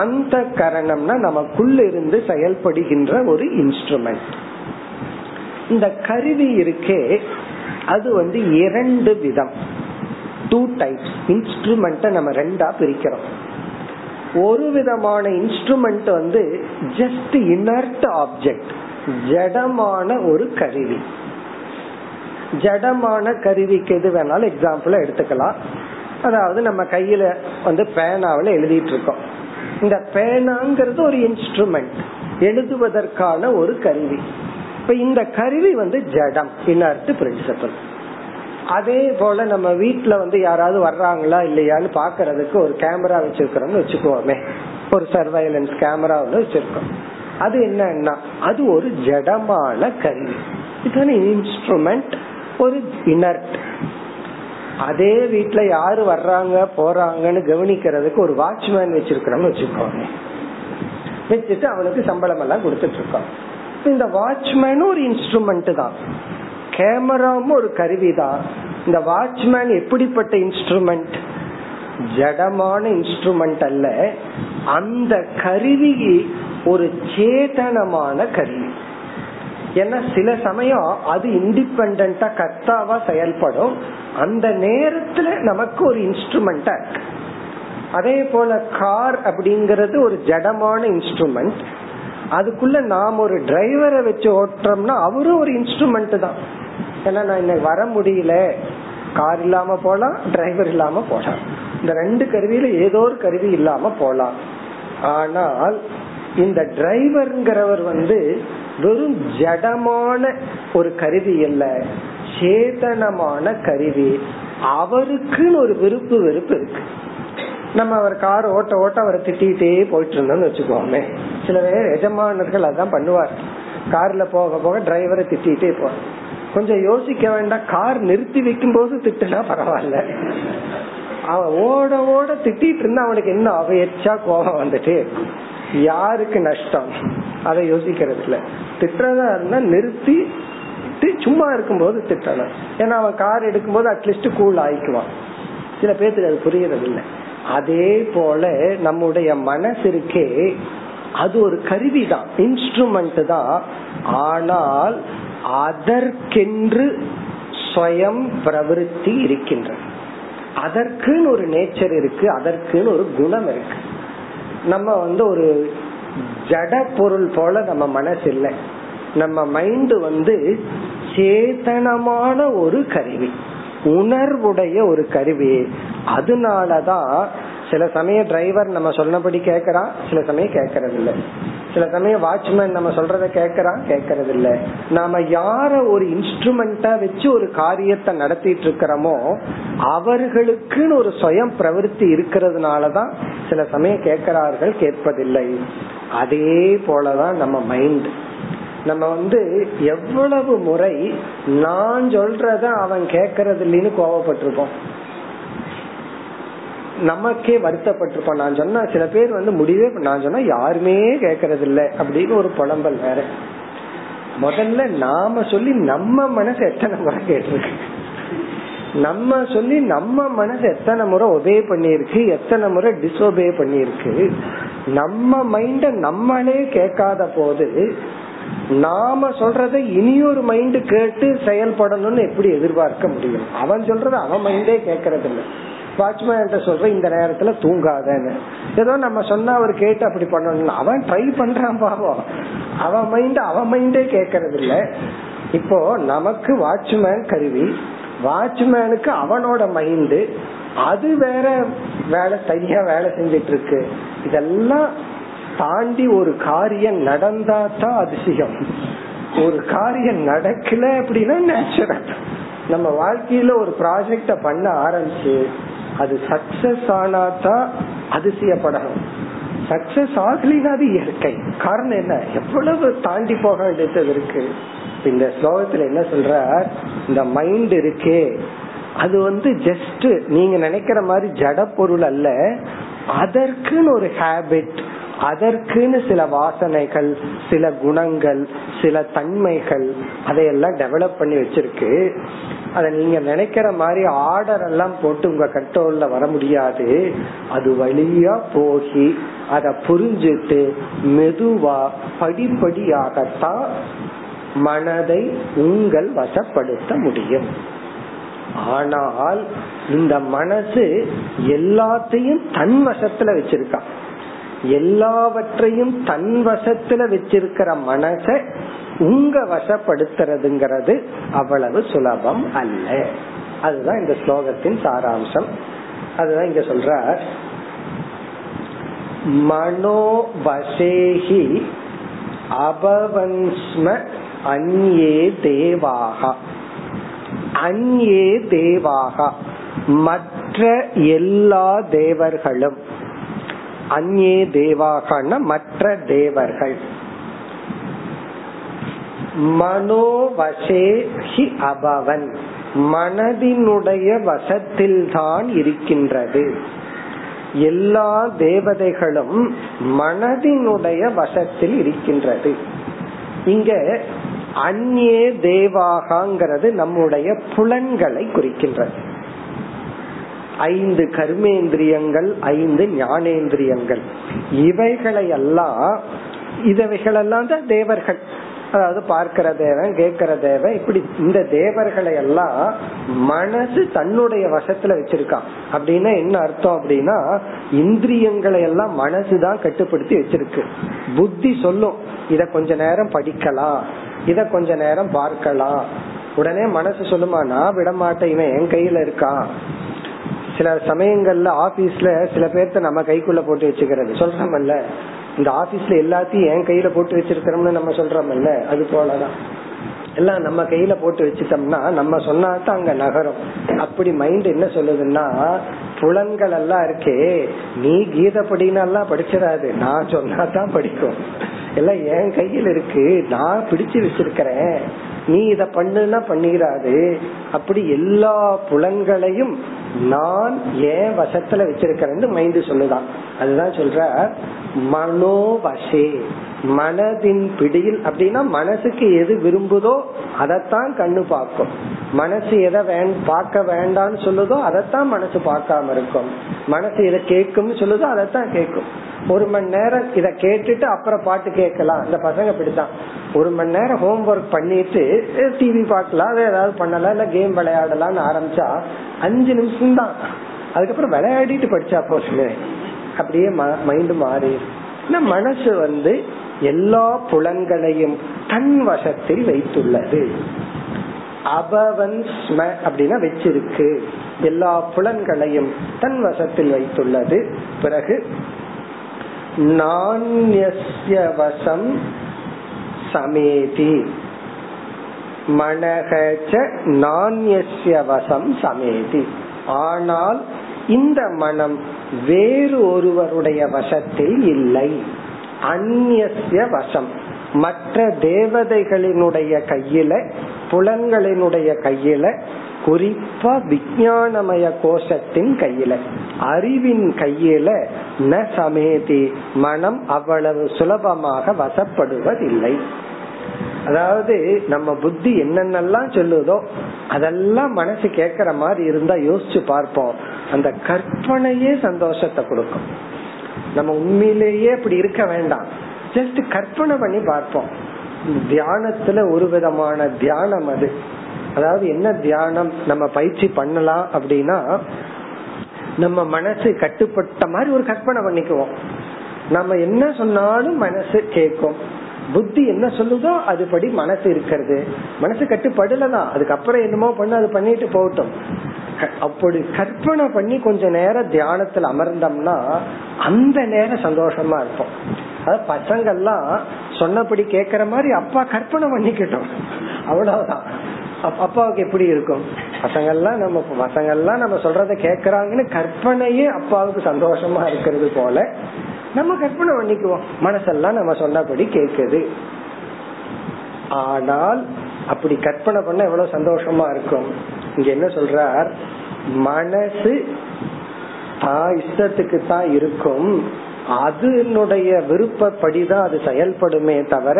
அந்த கரணம்னா நமக்குள்ள இருந்து செயல்படுகின்ற ஒரு இன்ஸ்ட்ருமெண்ட். இந்த கருவி இருக்கே அது இரண்டு விதம், டூ டைப்ஸ். இன்ஸ்ட்ருமெண்ட்டை நம்ம ரெண்டா பிரிக்கிறோம். ஒரு விதமான இன்ஸ்ட்ருமெண்ட் ஜஸ்ட் இனர்ட் ஆப்ஜெக்ட், ஜடமான ஒரு கருவி. ஜடமான கருவிக்கு எது வேணாலும் எக்ஸாம்பிளா எடுத்துக்கலாம். அதாவது நம்ம கையில பேனாவில எழுதிட்டு இருக்கோம். இந்த பேனாங்கிறது ஒரு இன்ஸ்ட்ருமெண்ட், எழுதுவதற்கான ஒரு கருவி. இப்ப இந்த கருவி ஜடம், இனர்ட் பிரின்சிபல். அதே போல நம்ம வீட்டுல யாராவது வர்றாங்களா இல்லையான்னு பாக்குறதுக்கு ஒரு கேமரா வச்சிருக்கிறோம்னு வச்சுக்கோமே, ஒரு சர்வைலன்ஸ் கேமரா வச்சிருக்கோம். அது என்னன்னா அது ஒரு ஜடமான கருவி, இன்ஸ்ட்ருமெண்ட், ஒரு இனர்ட். அதே வீட்டுல யாரு வர்றாங்க போறாங்கன்னு கவனிக்கிறதுக்கு ஒரு வாட்ச்மேன் வச்சிருக்கிறோம்னு வச்சுக்கோங்க. வச்சுட்டு அவனுக்கு சம்பளம் எல்லாம் கொடுத்துட்டு இருக்கான். இந்த வாட்ச்மேனும் ஒரு இன்ஸ்ட்ருமெண்ட் தான், கேமராவும் ஒரு கருவி தான். இந்த வாட்ச்மேன் எப்படிப்பட்ட இன்ஸ்ட்ருமெண்ட்? ஜடமான இன்ஸ்ட்ருமெண்ட் அல்ல, அந்த கருவி ஒரு சேதனமான கருவி. ஏன்னா சில சமயம் அது இண்டிபெண்டா கர்த்தாவா செயல்படும், அந்த நேரத்துல நமக்கு ஒரு இன்ஸ்ட்ருமெண்டா இருக்கு. அதே போல கார் அப்படிங்கறது ஒரு ஜடமான இன்ஸ்ட்ருமெண்ட், அதுக்குள்ள நாம் ஒரு டிரைவரை வச்சு ஓட்டுறோம்னா அவரும் ஒரு இன்ஸ்ட்ருமெண்ட் தான். ஏன்னா நான் இன்னைக்கு வர முடியல, கார் இல்லாம போலாம், டிரைவர் இல்லாம போலாம், இந்த ரெண்டு கருவியில ஏதோ ஒரு கருவி இல்லாம போலாம். ஆனால் இந்த டிரைவர்ங்கிறவர் வெறும் ஜடமான ஒரு கருவி அல்ல, சேதனமான கருவி. அவருக்குன்னு ஒரு விருப்பு வெறுப்பு இருக்கு. நம்ம அவர் கார் ஓட்ட ஓட்ட அவரை திட்டே போயிட்டு இருந்தோம்னு வச்சுக்கோமே. சில பேர் எஜமானர்கள் அதான் பண்ணுவார், கார்ல போக போக டிரைவரை திட்டே போவார். கொஞ்சம் யோசிக்க வேண்டாம், கார் நிறுத்தி வைக்கும் போது திட்டுனா பரவாயில்ல, அவன் ஓட ஓட திட்டிட்டு இருந்தா அவனுக்கு என்ன அவையச்சா கோபம் வந்துட்டு யாருக்கு நஷ்டம்? அதை யோசிக்கிறதுல திட்டதா இருந்தா நிறுத்தி சும்மா இருக்கும் போது திட்டணும். ஏன்னா அவன் கார் எடுக்கும் போது அட்லீஸ்ட் கூல் ஆயிக்குவான். சில பேருக்கு அது புரியறது இல்லை. அதே போல நம்முடைய மனசிற்கே அது ஒரு கருவி தான், இன்ஸ்ட்ருமெண்ட் தான். ஆனால் அதற்கென்று ஸ்வயம் பிரவிருத்தி இருக்கின்ற, அதற்குன்னு ஒரு நேச்சர் இருக்கு, அதற்குன்னு ஒரு குணம் இருக்கு. நம்ம ஒரு ஜட பொருள் போல நம்ம மனசு இல்லை, நம்ம மைண்ட் சேதனமான ஒரு கருவி, உணர்வுடைய ஒரு கருவி. அதனாலதான் சில சமயம் டிரைவர் நம்ம சொன்னபடி கேட்கறான், சில சமயம் கேட்கறது இல்லை. சில சமயம் வாட்ச்மேன் நம்ம சொல்றத கேட்கறான், கேட்கறது இல்லை. நாம யார ஒரு இன்ஸ்ட்ருமெண்டா வச்சு ஒரு காரியத்தை நடத்திட்டு இருக்கிறோமோ அவர்களுக்குன்னு ஒரு சுயம் பிரவருத்தி இருக்கிறதுனாலதான் சில சமயம் கேட்கிறார்கள், கேட்பதில்லை. அதே போலதான் நம்ம மைண்ட். நம்ம எவ்வளவு முறை நான் சொல்றத அவன் கேட்கறது இல்லைன்னு கோவப்பட்டிருப்போம், நமக்கே வருத்தப்பட்டிருப்போம். நான் சொன்னா சில பேர் முடிவே நான் சொன்னா யாருமே கேட்கறது இல்லை அப்படின்னு ஒரு புலம்பல் வேற. முதல்ல நாம சொல்லி நம்ம மனசு எத்தனை முறை கேட்டிருக்கு, நம்ம சொல்லி நம்ம மனசு எத்தனை முறை ஒபே பண்ணிருக்கு, எத்தனை முறை டிஸ்ஒபே பண்ணிருக்கு. நம்ம மைண்ட நம்மளே கேட்காத போது நாம சொல்றத இனியொரு மைண்ட் கேட்டு செயல்படணும்னு எப்படி எதிர்பார்க்க முடியும்? அவன் சொல்றத அவன் மைண்டே கேட்கறது இல்லை. வாட்ச்மேன் சொல்ற இந்த நேரத்துல தூங்காதன்னு ஏதோ நம்ம சொன்னா அவர் கேட்டு அப்படி பண்ணணும்னு அவன் ட்ரை பண்றான் பாவம், அவன் மைண்டே கேட்கறது இல்லை. இப்போ நமக்கு வாட்ச்மேன் கருவி, வாட்ச்மேனுக்கு அவனோட மைண்டு, அது வேற வேலை, தனியா வேலை செஞ்சிட்டு இருக்கு. இதெல்லாம் தாண்டி ஒரு காரியம் நடந்தா தான் அதிசயம். ஒரு காரியம் நடக்கல அப்படின்னா நேச்சுரல். நம்ம வாழ்க்கையில ஒரு ப்ராஜெக்ட பண்ண ஆரம்பிச்சு அது சக்சஸ் ஆனா தான் அதிசயப்படணும். சக்சஸ் ஆகலினா அது இயற்கை. காரணம் என்ன? எவ்வளவு தாண்டி போக வேண்டியது இருக்கு. இந்த ஸ்லோகத்துல என்ன சொல்ற, இந்த மைண்ட் இருக்கே அது ஜஸ்ட் நீங்க நினைக்கிற மாதிரி ஜட பொருள் அல்ல, அதற்குன்னு ஒரு ஹேபிட், அதற்குன்னு சில வாசனைகள், சில குணங்கள், சில தன்மைகள் அதையெல்லாம் டெவலப் பண்ணி வச்சிருக்கு. அத நீங்க நினைக்கிற மாதிரி ஆர்டர் எல்லாம் போட்டு உங்க கண்ட்ரோல்ல வர முடியாது. அது வழியா போகி அத புரிஞ்சுட்டு மெதுவா படிப்படியாகத்தான் மனதை உங்கள் வசப்படுத்த முடியும். ஆனால் இந்த மனசு எல்லாத்தையும் தன் வசத்துல வச்சிருக்கா. எல்லாவற்றையும் தன் வசத்துல வச்சிருக்கிற மனசை உங்க வசப்படுத்துறதுங்கிறது அவ்வளவு சுலபம் அல்ல. அதுதான் இந்த ஸ்லோகத்தின் சாராம்சம். அதுதான் இங்க சொல்ற, மனோவசேஹி அபவன்ஸ்ம அன்யே தேவாஹா. அன்யே தேவாஹா, மற்ற எல்லா தேவர்களும். அன்யே தேவாகன மற்ற தேவர்கள். மனோவசேஹி அபவன், மனதினுடைய வசத்தில்தான் இருக்கின்றது. எல்லா தேவதைகளும் மனதினுடைய வசத்தில் இருக்கின்றது. இங்க அன்யே தேவாகங்கிறது நம்முடைய புலன்களை குறிக்கின்றது. ஐந்து கர்மேந்திரியங்கள், ஐந்து ஞானேந்திரியங்கள், இவைகளையெல்லாம் இவைகளெல்லாம் தான் தேவர்கள். அதாவது பார்க்கிற தேவன், கேட்கிற தேவன், இப்படி இந்த தேவர்களை எல்லாம் மனசு தன்னுடைய வசத்துல வச்சிருக்கான். அப்படின்னா என்ன அர்த்தம் அப்படின்னா, இந்திரியங்களை எல்லாம் மனசுதான் கட்டுப்படுத்தி வச்சிருக்கு. புத்தி சொல்லும், இத கொஞ்ச நேரம் படிக்கலாம், இத கொஞ்ச நேரம் பார்க்கலாம். உடனே மனசு சொல்லுமா, நான் விடமாட்டேன், இவன் என் கையில இருக்கான். சில சமயங்கள்ல ஆபீஸ்ல சில பேர்த்த நம்ம கைக்குள்ள போட்டு வச்சுக்கிறது சொல்றமல்ல, இந்த ஆபீஸ்ல எல்லாத்தையும் என் கையில போட்டு வச்சிருக்கிறோம்னு நம்ம சொல்றோம்ல, அது போலதான் எல்லாம் நம்ம கையில போட்டு வச்சுட்டோம்னா நம்ம சொன்னாதான் அங்க நகரும். அப்படி மைண்ட் என்ன சொல்லுதுன்னா, புலன்கள் எல்லாம் இருக்கே, நீ கீத படினாலாம் படிச்சிடாது, நான் சொன்னாதான் படிக்கும், எல்லாம் என் கையில் இருக்கு, நான் பிடிச்சு வச்சிருக்கிறேன், நீ இத பண்ணுன்னா பண்ணிடாது. அப்படி எல்லா புலன்களையும் நான் ஏன் வசத்துல வச்சிருக்கிறேன்னு மைண்ட் சொல்லுதான். அதுதான் சொல்ற மனோவசே, மனதின் பிடியில். அப்படின்னா மனசுக்கு எது விரும்புதோ அதத்தான் கண்ணு பார்க்கும். மனசு எதை பார்க்க வேண்டாம்னு சொல்லுதோ அதத்தான் மனசு பார்க்காம இருக்கும். மனசு எதை கேட்கும்னு சொல்லுதோ அதத்தான் கேட்கும். ஒரு மணி நேரம் இத கேட்டுட்டு அப்புறம் பாட்டு கேட்கலாம். இந்த பசங்க அப்படித்தான், ஒரு மணி நேரம் ஹோம் ஒர்க் பண்ணிட்டு டிவி பார்க்கலாம், அதை ஏதாவது பண்ணலாம், இல்ல கேம் விளையாடலாம்னு ஆரம்பிச்சா 5 நிமிஷம் தான், அதுக்கப்புறம் விளையாடிட்டு படிச்சா போச்சு. அப்படியே மைண்ட் மாறி மனசு எல்லா புலன்களையும் தன் வசத்தில் வைத்துள்ளது. அபவன் அப்படின்னா வச்சிருக்கு, எல்லா புலன்களையும் தன் வசத்தில் வைத்துள்ளது. பிறகு நான்யஸ்ய வசம் சமேதி, மனஹச்ச நான்யஸ்ய வசம் சமேதி. ஆனால் இந்த மனம் வேறு ஒருவருடைய வசத்தில் இல்லை. அந்நிய வசம், மற்ற தேவதைகளினுடைய கையில, புலன்களினுடைய கையில, குறிப்பா விஞ்ஞானமய கோஷத்தின் கையில, அறிவின் கையில ந சமேதி, மனம் அவ்வளவு சுலபமாக வசப்படுவதில்லை. அதாவது நம்ம புத்தி என்னென்னலாம் சொல்லுதோ அதெல்லாம் மனசு கேட்கற மாதிரி இருந்தா யோசிச்சு பார்ப்போம், அந்த கற்பனையே சந்தோஷத்தை கொடுக்கும். நம்ம உண்மையிலேயே அப்படி இருக்க வேண்டாம், ஜஸ்ட் கற்பனை பண்ணி பார்ப்போம். தியானத்துல ஒரு விதமான தியானம் அது. அதாவது என்ன தியானம் நம்ம பயிற்சி பண்ணலாம் அப்படின்னா, நம்ம மனசு கட்டுப்பட்ட மாதிரி ஒரு கற்பனை பண்ணிக்குவோம். நம்ம என்ன சொன்னாலும் மனசு கேட்கும், புத்தி என்ன சொல்லுதோ அதுபடி மனசு இருக்கிறது. மனசு கட்டுப்படலாம், அதுக்கப்புறம் என்னமோ பண்ண, அது பண்ணிட்டு போகட்டும். அப்படி கற்பனை பண்ணி கொஞ்ச நேரம் தியானத்துல அமர்ந்தோம்னா அந்த நேரம் சந்தோஷமா இருப்போம். அத பசங்கள்லாம் சொன்னபடி கேக்குற மாதிரி அப்பா கற்பனை பண்ணிக்கிட்டோம், அவ்வளவுதான். அப்பாவுக்கு எப்படி இருக்கும், பசங்கள்லாம் நம்ம சொல்றத கேக்குறாங்கன்னு கற்பனையே அப்பாவுக்கு சந்தோஷமா இருக்கிறது போல நம்ம கற்பனை பண்ணிக்குவோம், மனசெல்லாம் நம்ம சொன்னபடி கேக்குது. ஆனால் அப்படி கற்பனை பண்ண எவ்வளவு சந்தோஷமா இருக்கும். இங்க என்ன சொல்றார், மனசு தான் இஷ்டத்துக்கு தான் இருக்கும், அதனுடைய விருப்பப்படிதான் அது செயல்படுமே தவிர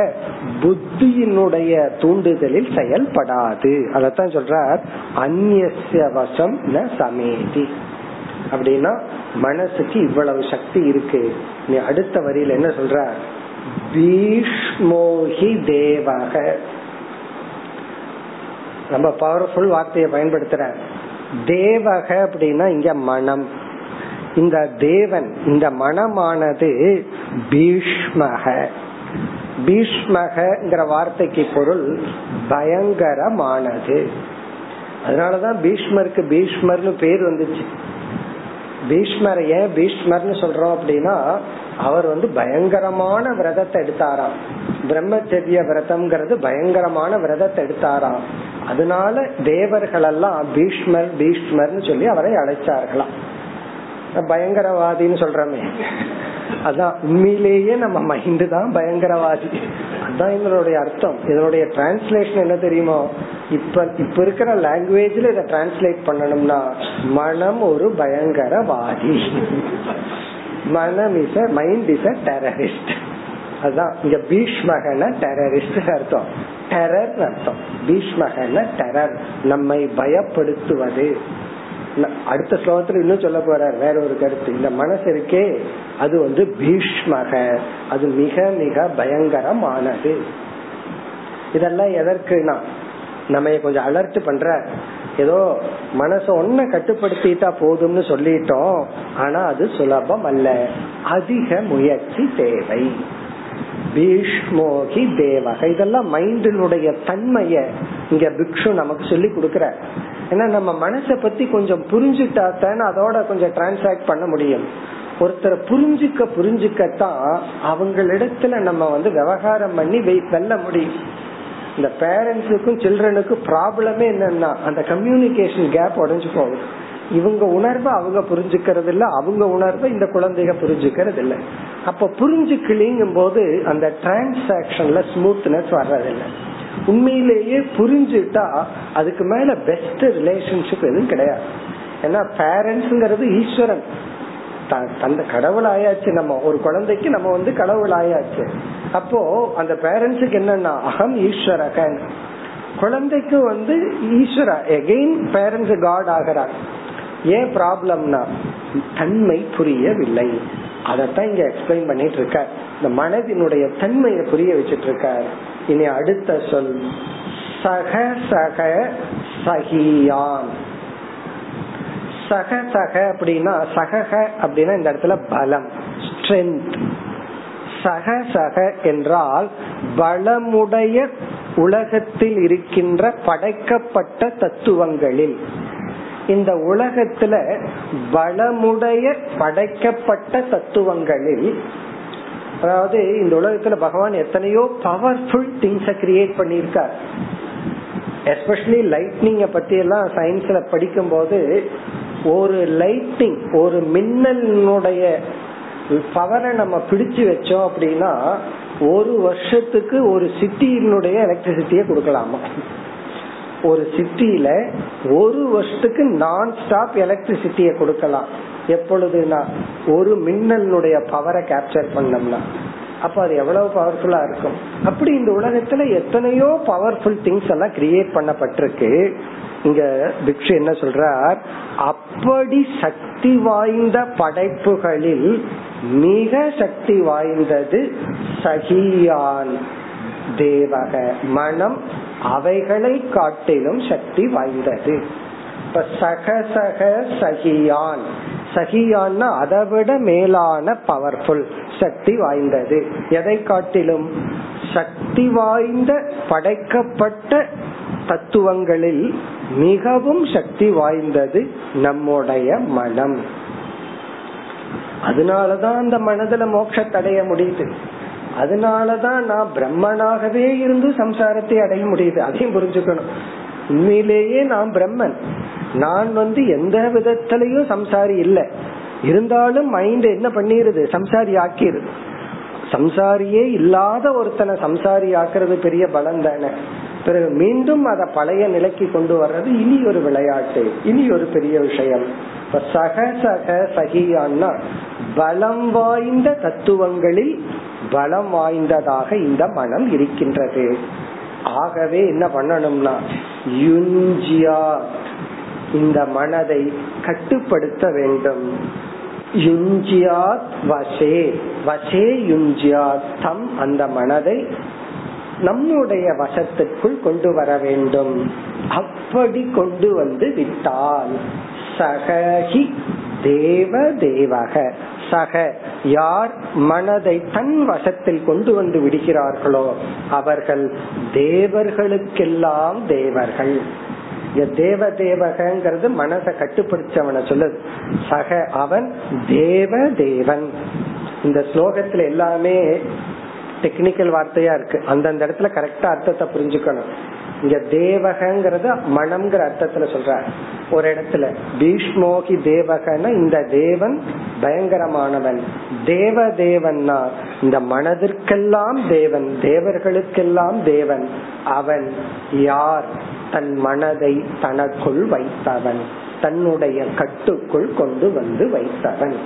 புத்தியினுடைய தூண்டுதலில் செயல்படாது. அதத்தான் சொல்றார் அந்நியஸ்ய வசம் ந சமேதி. அப்படின்னா மனசுக்கு இவ்வளவு சக்தி இருக்கு. நீ அடுத்த வரியில என்ன சொல்ற, பீஷ்மோஹி தேவக. ரொம்ப பவர்ஃபுல் வார்த்தையை பயன்படுத்துற. தேவக அப்படின்னா இங்க மனம். இந்த தேவன், இந்த மனமானது பீஷ்மக. பீஷ்மகங்கிற வார்த்தைக்கு பொருள் பயங்கரமானது. அதனாலதான் பீஷ்மருக்கு பீஷ்மர்னு பேர் வந்துச்சு. பீஷ்மர் ஏன் பீஷ்மர்னு சொல்றோம் அப்படின்னா, அவர் பயங்கரமான விரதத்தை எடுத்தாராம். பிரம்மச்சரிய விரதம்ங்கிறது பயங்கரமான விரதத்தை எடுத்தாராம். அதனால தேவர்கள் எல்லாம் பீஷ்மர் பீஷ்மர்னு சொல்லி அவரை அழைச்சார்களாம். பயங்கரவாதின்னு சொல்றமே, அதான் உண்மையிலேயே நம்ம மைண்ட் தான் பயங்கரவாதி. அதான் இதனுடைய அர்த்தம். இதனுடைய டிரான்ஸ்லேஷன் என்ன தெரியுமோ, இப்ப இருக்கிற லாங்குவேஜ்ல இதை டிரான்ஸ்லேட் பண்ணணும்னா மனம் ஒரு பயங்கரவாதி. மனம் இஸ் மைண்ட் இஸ் டெரரிஸ்ட். அதான் இங்க பீஷ்மகன டெரரிஸ்ட் அர்த்தம். டெரர் அர்த்தம் பீஷ்மகன டெரர், நம்மை பயப்படுத்துவது. அடுத்த ஸ்லோகத்துல இன்னும் சொல்ல போற வேற ஒரு கருத்து, இந்த மனசு இருக்கே அது பீஷ்மக, அது மிக மிக பயங்கரமானது. இதெல்லாம் எதற்குனா நம்ம கொஞ்சம் அலர்ட் பண்ற. ஏதோ மனச ஒண்ணு கட்டுப்படுத்திட்டா போதும்னு சொல்லிட்டோம், ஆனா அது சுலபம் அல்ல, அதிக முயற்சி தேவை. பீஷ்மோகி தேவக, இதெல்லாம் மைண்டினுடைய தன்மைய இங்க பிக்ஷு நமக்கு சொல்லி கொடுக்கற. ஏன்னா நம்ம மனசை பத்தி கொஞ்சம் புரிஞ்சுட்டாத்தானே அதோட கொஞ்சம் டிரான்சாக்ட் பண்ண முடியும். ஒருத்தரை புரிஞ்சுக்கத்தான் அவங்களிடத்துல நம்ம விவகாரம் பண்ணி வெல்ல முடியும். இந்த பேரண்ட்ஸுக்கும் சில்ட்ரனுக்கும் ப்ராப்ளமே என்னன்னா அந்த கம்யூனிகேஷன் கேப் உடைஞ்சு போகுது. இவங்க உணர்வை அவங்க புரிஞ்சுக்கிறது இல்லை, அவங்க உணர்வை இந்த குழந்தைங்க புரிஞ்சுக்கிறது இல்லை. அப்ப புரிஞ்சுக்கலிங்கும் போது அந்த டிரான்சாக்சன்ல ஸ்மூத்னஸ் வர்றதில்லை. உண்மையிலேயே புரிஞ்சுட்டா அதுக்கு மேல பெஸ்ட் ரிலேஷன்ஷிப் எதுவும் கிடையாது. ஏன்னா பேரண்ட்ஸ்ங்கிறது ஈஸ்வரன், தந்த கடவுள் ஆயாச்சு. நம்ம ஒரு குழந்தைக்கு நம்ம கடவுள் ஆயாச்சு. அப்போ அந்த பேரண்ட்ஸுக்கு என்னன்னா அகம் ஈஸ்வரகன், குழந்தைக்கு ஈஸ்வர எகைன் பேரண்ட்ஸ் காட் ஆகிறார். ஏன் ப்ராப்ளம்னா தன்மை புரியவில்லை. அதத்தான் இங்க எக்ஸ்பிளைன் பண்ணிட்டு இருக்க, இந்த மனதினுடைய தன்மையை புரிய வச்சிட்டு இருக்க. இனி அடுத்த சொல் சக சக சகியான். சக சக அப்படின்னா சகக அப்படின்னா இந்த இடத்துல பலம், ஸ்ட்ரென்த். சக சக என்றால் பலமுடைய உலகத்தில் இருக்கின்ற படைக்கப்பட்ட தத்துவங்களில், இந்த உலகத்துல பலமுடைய படைக்கப்பட்ட தத்துவங்களில், அதாவது இந்த உலகத்துல பகவான் எத்தனையோ பவர்ஃபுல் திங்ஸ கிரியேட் பண்ணியிருக்கார். எஸ்பெஷலி லைட்னிங் பத்தி எல்லாம் சயின்ஸ்ல படிக்கும் போது ஒரு லைட்டிங், ஒரு மின்னலுடைய பவரை நம்ம பிடிச்சு வச்சோம் அப்படின்னா ஒரு வருஷத்துக்கு ஒரு சிட்டியினுடைய எலக்ட்ரிசிட்டியை கொடுக்கலாமா. ஒரு சிட்டியில ஒரு வருஷத்துக்கு நான் ஸ்டாப் எலக்ட்ரிசிட்டியை கொடுக்கலாம். எப்பொழுதுனா ஒரு மின்னலுடைய பவரை கேப்சர் பண்ணோம்னா. அப்ப அது எவ்வளவு பவர்ஃபுல்லா இருக்கும். அப்படி இந்த உலகத்துல எத்தனையோ பவர்ஃபுல் திங்ஸ் எல்லாம் கிரியேட் பண்ணப்பட்டிருக்கு. இங்க பிக்ஷு என்ன சொல்றார், அப்படி சக்தி வாய்ந்த படைப்புகளில் மிக சக்தி வாய்ந்தது சகியான் தேவக, மனம் அவைகளை காட்டிலும் சக்தி வாய்ந்தது. இப்ப சகசக சகியான், சகியான்னா அதை விட மேலான பவர்ஃபுல் சக்தி வாய்ந்தது. எதை காட்டிலும் சக்தி வாய்ந்த படைக்கப்பட்ட தத்துவங்களில் மிகவும் சக்தி வாய்ந்தது நம்முடைய மனம். அதனாலதான் அந்த மனதுல மோட்சத்தை அடைய முடியுது. அதனாலதான் நான் பிரம்மனாகவே இருந்து சம்சாரத்தை அடைய முடியுது. அதையும் புரிஞ்சுக்கணும். உண்மையிலேயே நான் பிரம்மன், நான் எந்த விதத்திலையும் சம்சாரி இல்லை. இருந்தாலும் மைண்ட் என்ன பண்ணிருது, சம்சாரி ஆக்கிருது. சம்சாரியே இல்லாத ஒருத்தனை சம்சாரி ஆக்குறது பெரிய பலம் தானே. பிறகு மீண்டும் அதை பழைய நிலைக்கு கொண்டு வர்றது இனி ஒரு விளையாட்டு, இனி ஒரு பெரிய விஷயம். சகியான்னா பலம் வாய்ந்த தத்துவங்களில் பலம் வாய்ந்ததாக இந்த மனம் இருக்கின்றது. ஆகவே என்ன பண்ணணும்னா யுஞ்சியா இந்த மனதை கட்டுப்படுத்த வேண்டும். யுஞ்சியாத் வசே வசே யுஞ்சியாத் தம் அந்த மனதை நம்முடைய வசத்திற்குள் கொண்டு வர வேண்டும். அப்படி கொண்டு வந்து விட்டால் சகஹி தேவ தேவக சக யார் மனதை தன் வசத்தில் கொண்டு வந்து விடுகிறார்களோ அவர்கள் தேவர்களுக்கெல்லாம் தேவர்கள். தேவ தேவகங்கிறது மனதை கட்டுப்படுத்தவன சொல்லுது. சக அவன் தேவ தேவன். இந்த ஸ்லோகத்துல எல்லாமே டெக்னிக்கல் வார்த்தையா இருக்கு, அந்தந்த இடத்துல கரெக்டா அர்த்தத்தை புரிஞ்சுக்கணும். இங்க தேவகங்கிறது மனம்ங்கிற அர்த்தத்துல சொல்ற. ஒரு இடத்துல பீஷ்மோகி தேவகன்னா இந்த தேவன் பயங்கரமானவன், தேவ தேவன்னா இந்த மனதிற்கெல்லாம் தேவன், தேவர்களுக்கெல்லாம் தேவன். அவன் யார் தன் மனதை தனக்குள் வைத்தவன், தன்னுடைய கட்டுக்குள் கொண்டு வந்து வைத்தவன்.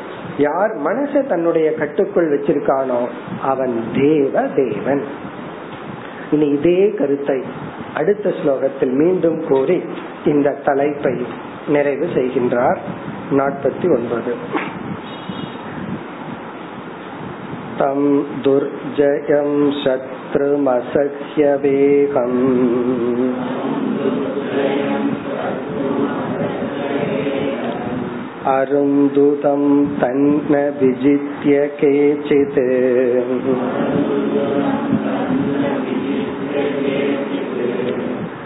யார் மனசை தன்னுடைய கட்டுக்குள் வச்சிருக்கானோ அவன் தேவ தேவன். இனி இதே கருத்தை அடுத்த ஸ்லோகத்தில் மீண்டும் கூறி இந்த தலைப்பை நிறைவு செய்கின்றார். 49 தம் துர்ஜயம் சத்ருமசக்ய வேகம் அருந்துதம் தன்ன விஜித்ய கேசித்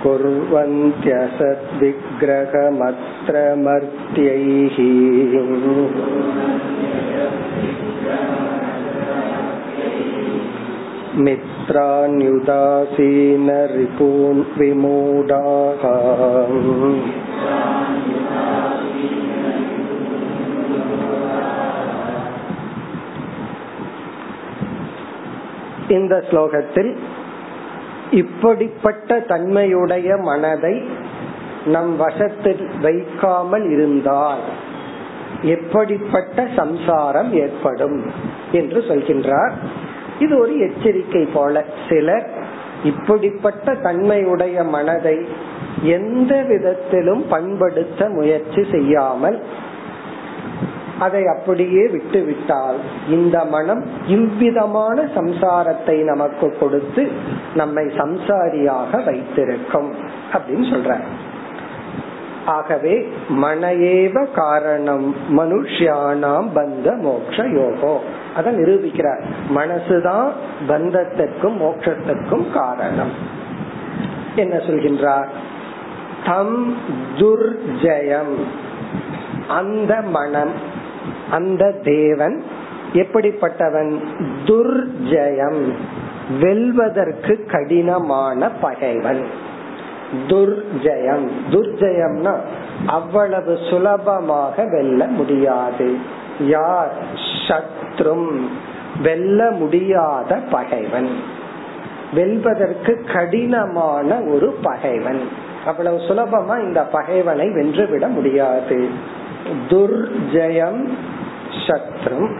குர்வந்த்யசத் விக்ரஹமத்ர மர்த்யைஹி மித்ரான்யுதாசீன ரிபூன் விமூடாஹ இந்த ஸ்லோகத்தில் இப்படிப்பட்ட தன்மையுடைய மனதை நம் வசத்தில் வைக்காமல் இருந்தால் எப்படிப்பட்ட சம்சாரம் ஏற்படும் என்று சொல்கின்றார். இது ஒரு எச்சரிக்கை போல. சிலர் இப்படிப்பட்ட தன்மையுடைய மனதை எந்த விதத்திலும் பண்படுத்த முயற்சி செய்யாமல் அதை அப்படியே விட்டுவிட்டால் இந்த மனம் இவ்விதமான சம்சாரத்தை நமக்கு கொடுத்து நம்மை சம்சாரியாக வைத்திருக்கும் அப்படின்னு சொல்ற. ஆகவே மனஏவ காரணம் மனுஷ்யானாம் பந்த மோட்ச யோகோ, அதை நிரூபிக்கிறார். மனசுதான் பந்தத்திற்கும் மோட்சத்திற்கும் காரணம். என்ன சொல்கின்றார்? தம் துர்ஜயம் அந்த மனம், அந்த தேவன் எப்படிப்பட்டவன்? துர்ஜயம் வெல்வதற்கு கடினமான பகைவன். துர்ஜயம் துர்ஜயம்னா அவ்வளவு சுலபமாக வெல்ல முடியாது. யார்? சத்ரும் வெல்ல முடியாத பகைவன், வெல்வதற்கு கடினமான ஒரு பகைவன். அவ்வளவு சுலபமா இந்த பகைவனை வென்றுவிட முடியாது. துர்ஜயம் சத்ரும்.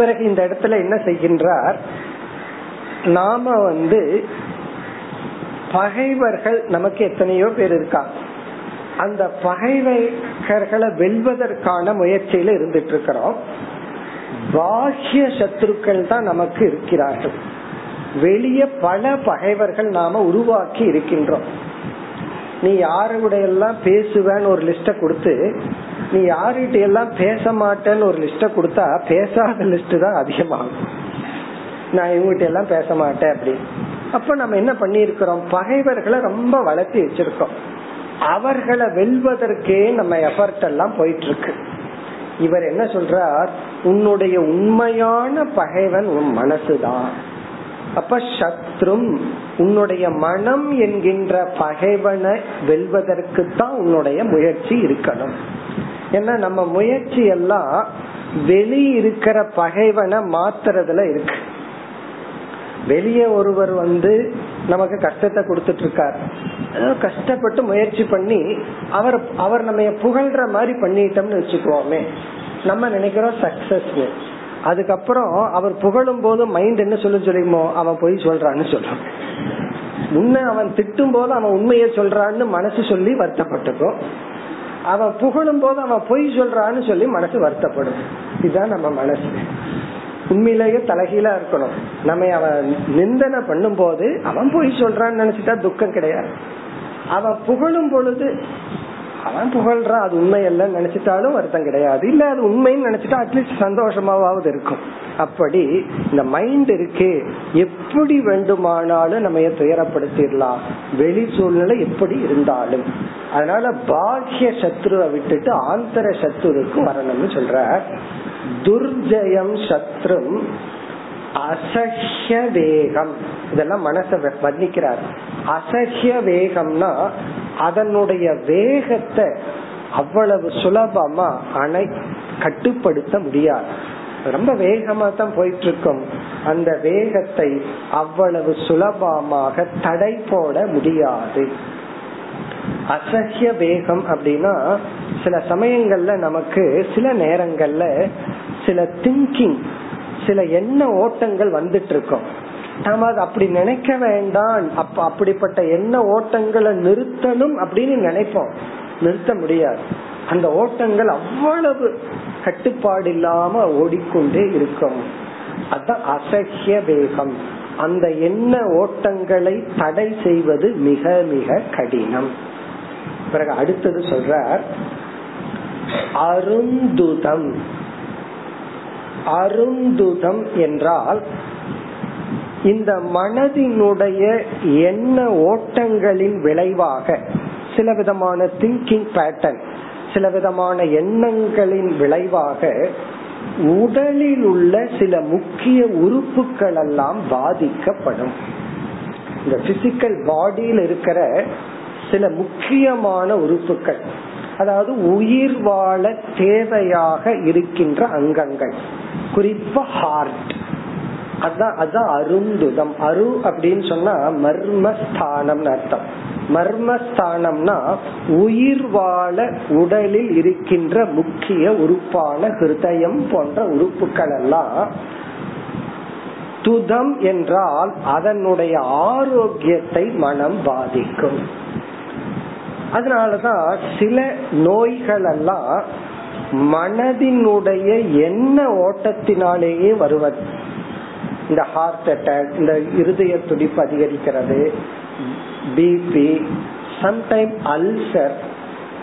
பிறகு இந்த இடத்துல என்ன செய்கின்றார்? நாம பகைவர்கள் நமக்கு எத்தனையோ பேர் இருக்கா, அந்த பகைவர்களை வெல்வதற்கான முயற்சியில இருந்துட்டு இருக்கிறோம். பாஹ்ய சத்ருக்கள் தான் நமக்கு இருக்கிறார்கள். வெளிய பல பகைவர்கள் நாம உருவாக்கி இருக்கின்றோம். நீ யாருடைய எல்லாம் பேசுவேன்னு ஒரு லிஸ்ட கொடுத்து, நீ யாருகிட்ட எல்லாம் பேச மாட்டேன்னு ஒரு லிஸ்ட கொடுத்தா பேசாத லிஸ்ட் தான் அதிகமாகும். நான் இவங்கிட்ட எல்லாம் பேச மாட்டேன் அப்படி. அப்ப நம்ம என்ன பண்ணிருக்கிறோம்? பகைவர்களை ரொம்ப வளர்த்தி வச்சிருக்கோம். அவர்களை வெல்வதற்கே நம்ம எஃபர்ட் எல்லாம் போயிட்டு இருக்கு. இவர் என்ன சொல்றார்? உன்னுடைய உண்மையான பகைவன் உன் மனசுதான். அப்ப சத்ரும் உன்னுடைய மனம் என்கின்ற பகைவனை வெல்வதற்கு தான் உன்னுடைய முயற்சி இருக்கணும். ஏன்னா நம்ம முயற்சி எல்லாம் வெளி இருக்கிற பகைவனை மாத்துறதுல இருக்கு. வெளியே ஒருவர் நமக்கு கஷ்டத்தை கொடுத்துட்டு இருக்கார், கஷ்டப்பட்டு முயற்சி பண்ணி அவர் நம்ம புகழ்ற மாதிரி பண்ணிட்டோம்னு வச்சுக்குவோமே, நம்ம நினைக்கிறோம் சக்சஸ். அதுக்கப்புறம் அவர் புகழும் போது மைண்ட் என்ன சொல்லுமோ, அவன் போய் சொல்றான்னு சொல்றான். முன்ன அவன் திட்டும் போது அவன் உண்மையை சொல்றான்னு மனசு சொல்லி வருத்தப்பட்டுக்கும், அவன் புகழும் போது அவன் பொய் சொல்றான்னு சொல்லி மனசு வருத்தப்படும். இதுதான் நம்ம மனசு. உண்மையிலேயே தலைகீழா இருக்கணும். நம்ம அவன் நிந்தனை பண்ணும் போது அவன் பொய் சொல்றான்னு நினைச்சிட்டா துக்கம் கிடையாது. அவன் புகழும் பொழுது அவன் புகழ்றான் அது உண்மை இல்லைன்னு நினைச்சிட்டாலும் வருத்தம் கிடையாது. இல்ல அது உண்மைன்னு நினைச்சிட்டா அட்லீஸ்ட் சந்தோஷமாவது இருக்கும். அப்படி இந்த மைண்ட் இருக்கு, எப்படி வேண்டுமானாலும் நம்ம துயரப்படுத்திடலாம் வெளி சூழ்நிலை எப்படி இருந்தாலும். அதனால பாஹ்ய சத்ருவை விட்டுட்டு ஆந்தர சத்ருக்கு வரணும்னு சொல்ற. துர்ஜயம் சத்ரும் அசஹ்ய வேகம், இதெல்லாம் மனசை வர்ணிக்கிறார். அசஹ்ய வேகம்னா அதனுடைய வேகத்தை அவ்வளவு சுலபமா கட்டுப்படுத்த முடியாது. ரொம்ப வேகமா தான் போயிட்டு இருக்கும், அந்த வேகத்தை அவ்வளவு சுலபமாக தடை போட முடியாது. அசஹ்ய வேகம் அப்படின்னா சில சமயங்கள்ல நமக்கு சில நேரங்கள்ல சில திங்கிங், சில எண்ண ஓட்டங்கள் வந்துட்டு இருக்கும். நாம அது அப்படி நினைக்க வேண்டாம், அப்ப அப்படிப்பட்ட எண்ண ஓட்டங்களை நிறுத்தணும் அப்படின்னு நினைப்போம். நிறுத்த முடியாது, அந்த ஓட்டங்கள் அவ்வளவு கட்டுப்பாடு இல்லாம ஓடிக்கொண்டே இருக்கும். அதான் அசஹ்ய வேகம். அந்த எண்ண ஓட்டங்களை தடை செய்வது மிக மிக கடினம். பிறகு அடுத்தது சொல்றார் அருந்துதம். அருந்துதம் என்றால் இந்த மனதினுடைய எண்ண ஓட்டங்களின் விளைவாக சில விதமான திங்கிங் பேட்டர்ன், சில விதமான எண்ணங்களின் விளைவாக உடலில் உள்ள சில முக்கிய உறுப்புகள் எல்லாம் பாதிக்கப்படும். இந்த பிசிக்கல் பாடியில் இருக்கிற சில முக்கியமான உறுப்புகள், அதாவது உயிர் வாழ தேவையாக இருக்கின்ற அங்கங்கள், குறிப்பா ஹார்ட். அதான் அருந்துதம். அரு அப்படின்னு சொன்னா மர்மஸ்தானம் அர்த்தம். மர்மஸ்தானம்னா உயிர் வாழ உடலில் இருக்கின்ற முக்கிய உறுப்பான ஹிருதயம் போன்ற உறுப்புகள் எல்லாம். துதம் என்றால் அதனுடைய ஆரோக்கியத்தை மனம் பாதிக்கும். அதனாலதான் சில நோய்கள் எல்லாம் மனதினுடைய எண்ண ஓட்டத்தினாலேயே வருவது. இந்த ஹார்ட் அட்டாக், இந்த இருதய துடிப்பு அதிகரிக்கிறது, பிபி, சம்டைம் அல்சர்.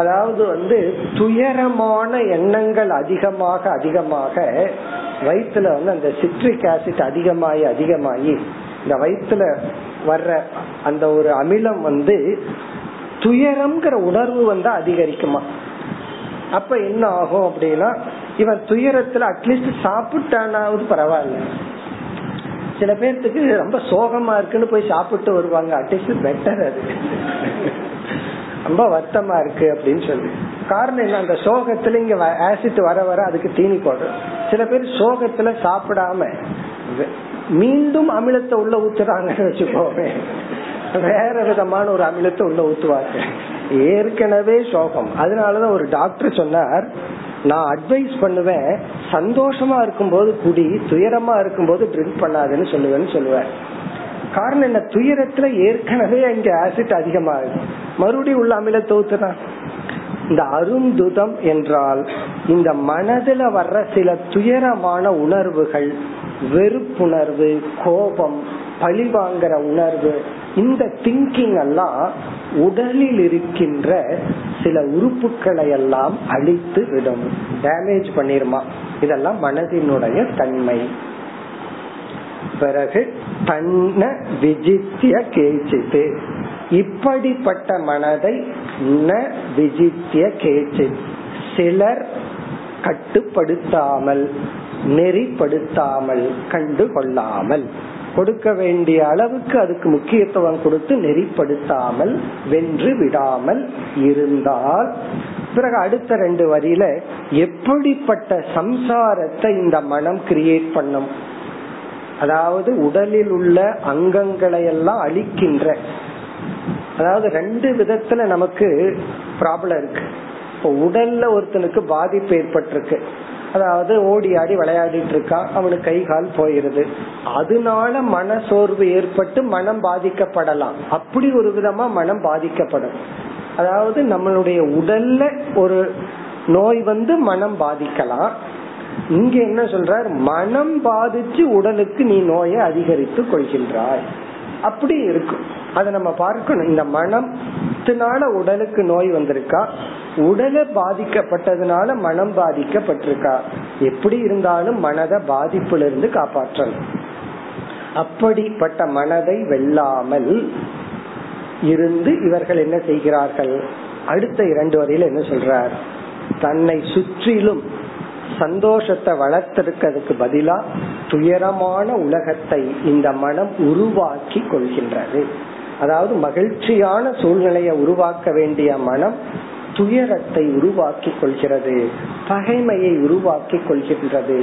அதாவது துயரமான எண்ணங்கள் அதிகமாக அதிகமாக வயிற்றுல அந்த சிட்ரிக் ஆசிட் அதிகமாகி அதிகமாகி இந்த வயிற்றுல வர்ற அந்த ஒரு அமிலம் துயரம்ங்கிற உணர்வு அதிகரிக்குமா. அப்ப என்ன ஆகும் அப்படின்னா இவன் துயரத்துல அட்லீஸ்ட் சாப்பிட்டானாவது பரவாயில்ல. சில பேர்த்துக்கு ரொம்ப சோகமா இருக்குன்னு போய் சாப்பிட்டு வருவாங்க, அட்லீஸ்ட் பெட்டர். அது ரொம்ப வருத்தமா இருக்கு அப்படின்னு சொல்லி காரணம் என்ன, அந்த சோகத்துல இங்க ஆசிட் வர வர அதுக்கு தீனி போடுறோம். சில பேர் சோகத்துல சாப்பிடாம மீண்டும் அமிலத்தை உள்ள ஊத்துறாங்கன்னு வச்சுக்கோமே, வேற விதமான ஒரு அமிலத்தை உள்ள ஊத்துவாங்க. ஏற்கனவே சோகம். அதனாலதான் ஒரு டாக்டர் சொன்னார், நான் அட்வைஸ் பண்ணுவேன் சந்தோஷமா இருக்கும் போது குடி, துயரமா இருக்கும் போது ட்ரிங்க் பண்ணாதுன்னு சொல்லுவேன். காரணம் என்ன, துயரத்துல ஏற்கனவே இங்க ஆசிட் அதிகமாகுது, மறுபடியும் உள்ள அமிலத்தை ஊத்துறான். இந்த அருந்துதம் என்றால் இந்த மனதுல வர்ற சில துயரமான உணர்வுகள், வெறுப்புணர்வு, கோபம், பழி வாங்குற உணர்வு, இந்த திங்கிங் எல்லாம் உடலில் இருக்கின்ற சில உறுப்புகளை எல்லாம் அழித்து விடும், டேமேஜ் பண்ணிருமா. இதெல்லாம் மனதினுடைய தன்மை. பிறகு தன்ன விஜித்ய கேச்சித்து, இப்படிப்பட்ட மனதை ந விஜித்ய கேச்சித் சிலர் கட்டுப்படுத்தாமல் நெறிப்படுத்தாமல் கண்டு கொள்ளாமல், கொடுக்க வேண்டிய அளவுக்கு அதுக்கு முக்கியத்துவம் கொடுத்து நெறிப்படுத்தாமல் வென்று விடாமல் இருந்தால். பிறகு அடுத்த ரெண்டு வரியில எப்படிப்பட்ட சம்சாரத்தை இந்த மனம் கிரியேட் பண்ணும், அதாவது உடலில் உள்ள அங்கங்களை எல்லாம் அழிக்கின்ற அதாவது ரெண்டு விதத்துல நமக்கு ப்ராப்ளம் இருக்கு. இப்போ உடல்ல ஒருத்தனுக்கு பாதிப்பு ஏற்பட்டிருக்கு, அதாவது ஓடி ஆடி விளையாடிட்டு இருக்கா, அவனுக்கு கை கால் போயிருது, அதனால மன சோர்வு ஏற்பட்டு மனம் பாதிக்கப்படலாம். அப்படி ஒரு விதமா மனம் பாதிக்கப்படும். அதாவது நம்மளுடைய உடல்ல ஒரு நோய் வந்து மனம் பாதிக்கலாம். இங்க என்ன சொல்றார், மனம் பாதிச்சு உடலுக்கு நீ நோயை அதிகரித்து கொள்கின்றாய். அப்படி இருக்கும். அதை நம்ம பார்க்கணும். இந்த மனத்தினால உடலுக்கு நோய் வந்திருக்கா, உடலை பாதிக்கப்பட்டதுனால மனம் பாதிக்கப்பட்டிருக்கா. எப்படி இருந்தாலும் மனதை பாதிப்பிலிருந்து காப்பாற்றணும். அப்படிப்பட்ட மனதை வெல்லாமல் இருந்து இவர்கள் என்ன செய்கிறார்கள், அடுத்த இரண்டு வரையில என்ன சொல்றார், தன்னை சுற்றிலும் சந்தோஷத்தை வளர்த்திருக்கிறதுக்கு பதிலா துயரமான உலகத்தை இந்த மனம் உருவாக்கி கொள்கின்றது. அதாவது மகிழ்ச்சியான சூழ்நிலையை உருவாக்க வேண்டிய மனம் துயரத்தை உருவாக்கி கொள்கிறது, பகைமையை உருவாக்கி கொள்கின்றது.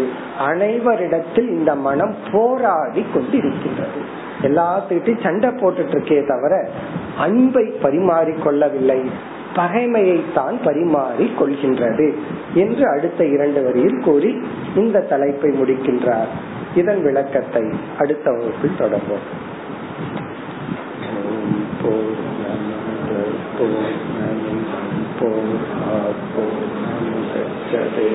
அனைவரிடத்தில் இந்த மனம் போராடி கொண்டு இருக்கின்றது. எல்லாத்திட்டையும் சண்டை போட்டுட்டு இருக்கே தவிர அன்பை பரிமாறி கொள்ளவில்லை, பகைமையை தான் பரிமாறி கொள்கின்றது என்று அடுத்த இரண்டு வரியில் கூறி இந்த தலைப்பை முடிக்கின்றார். இதன் விளக்கத்தை அடுத்த வகுப்பில் தொடர்வோம். ஓம் பூர்ணமத் பூர்ணாத் பூர்ணமுதச்யதே.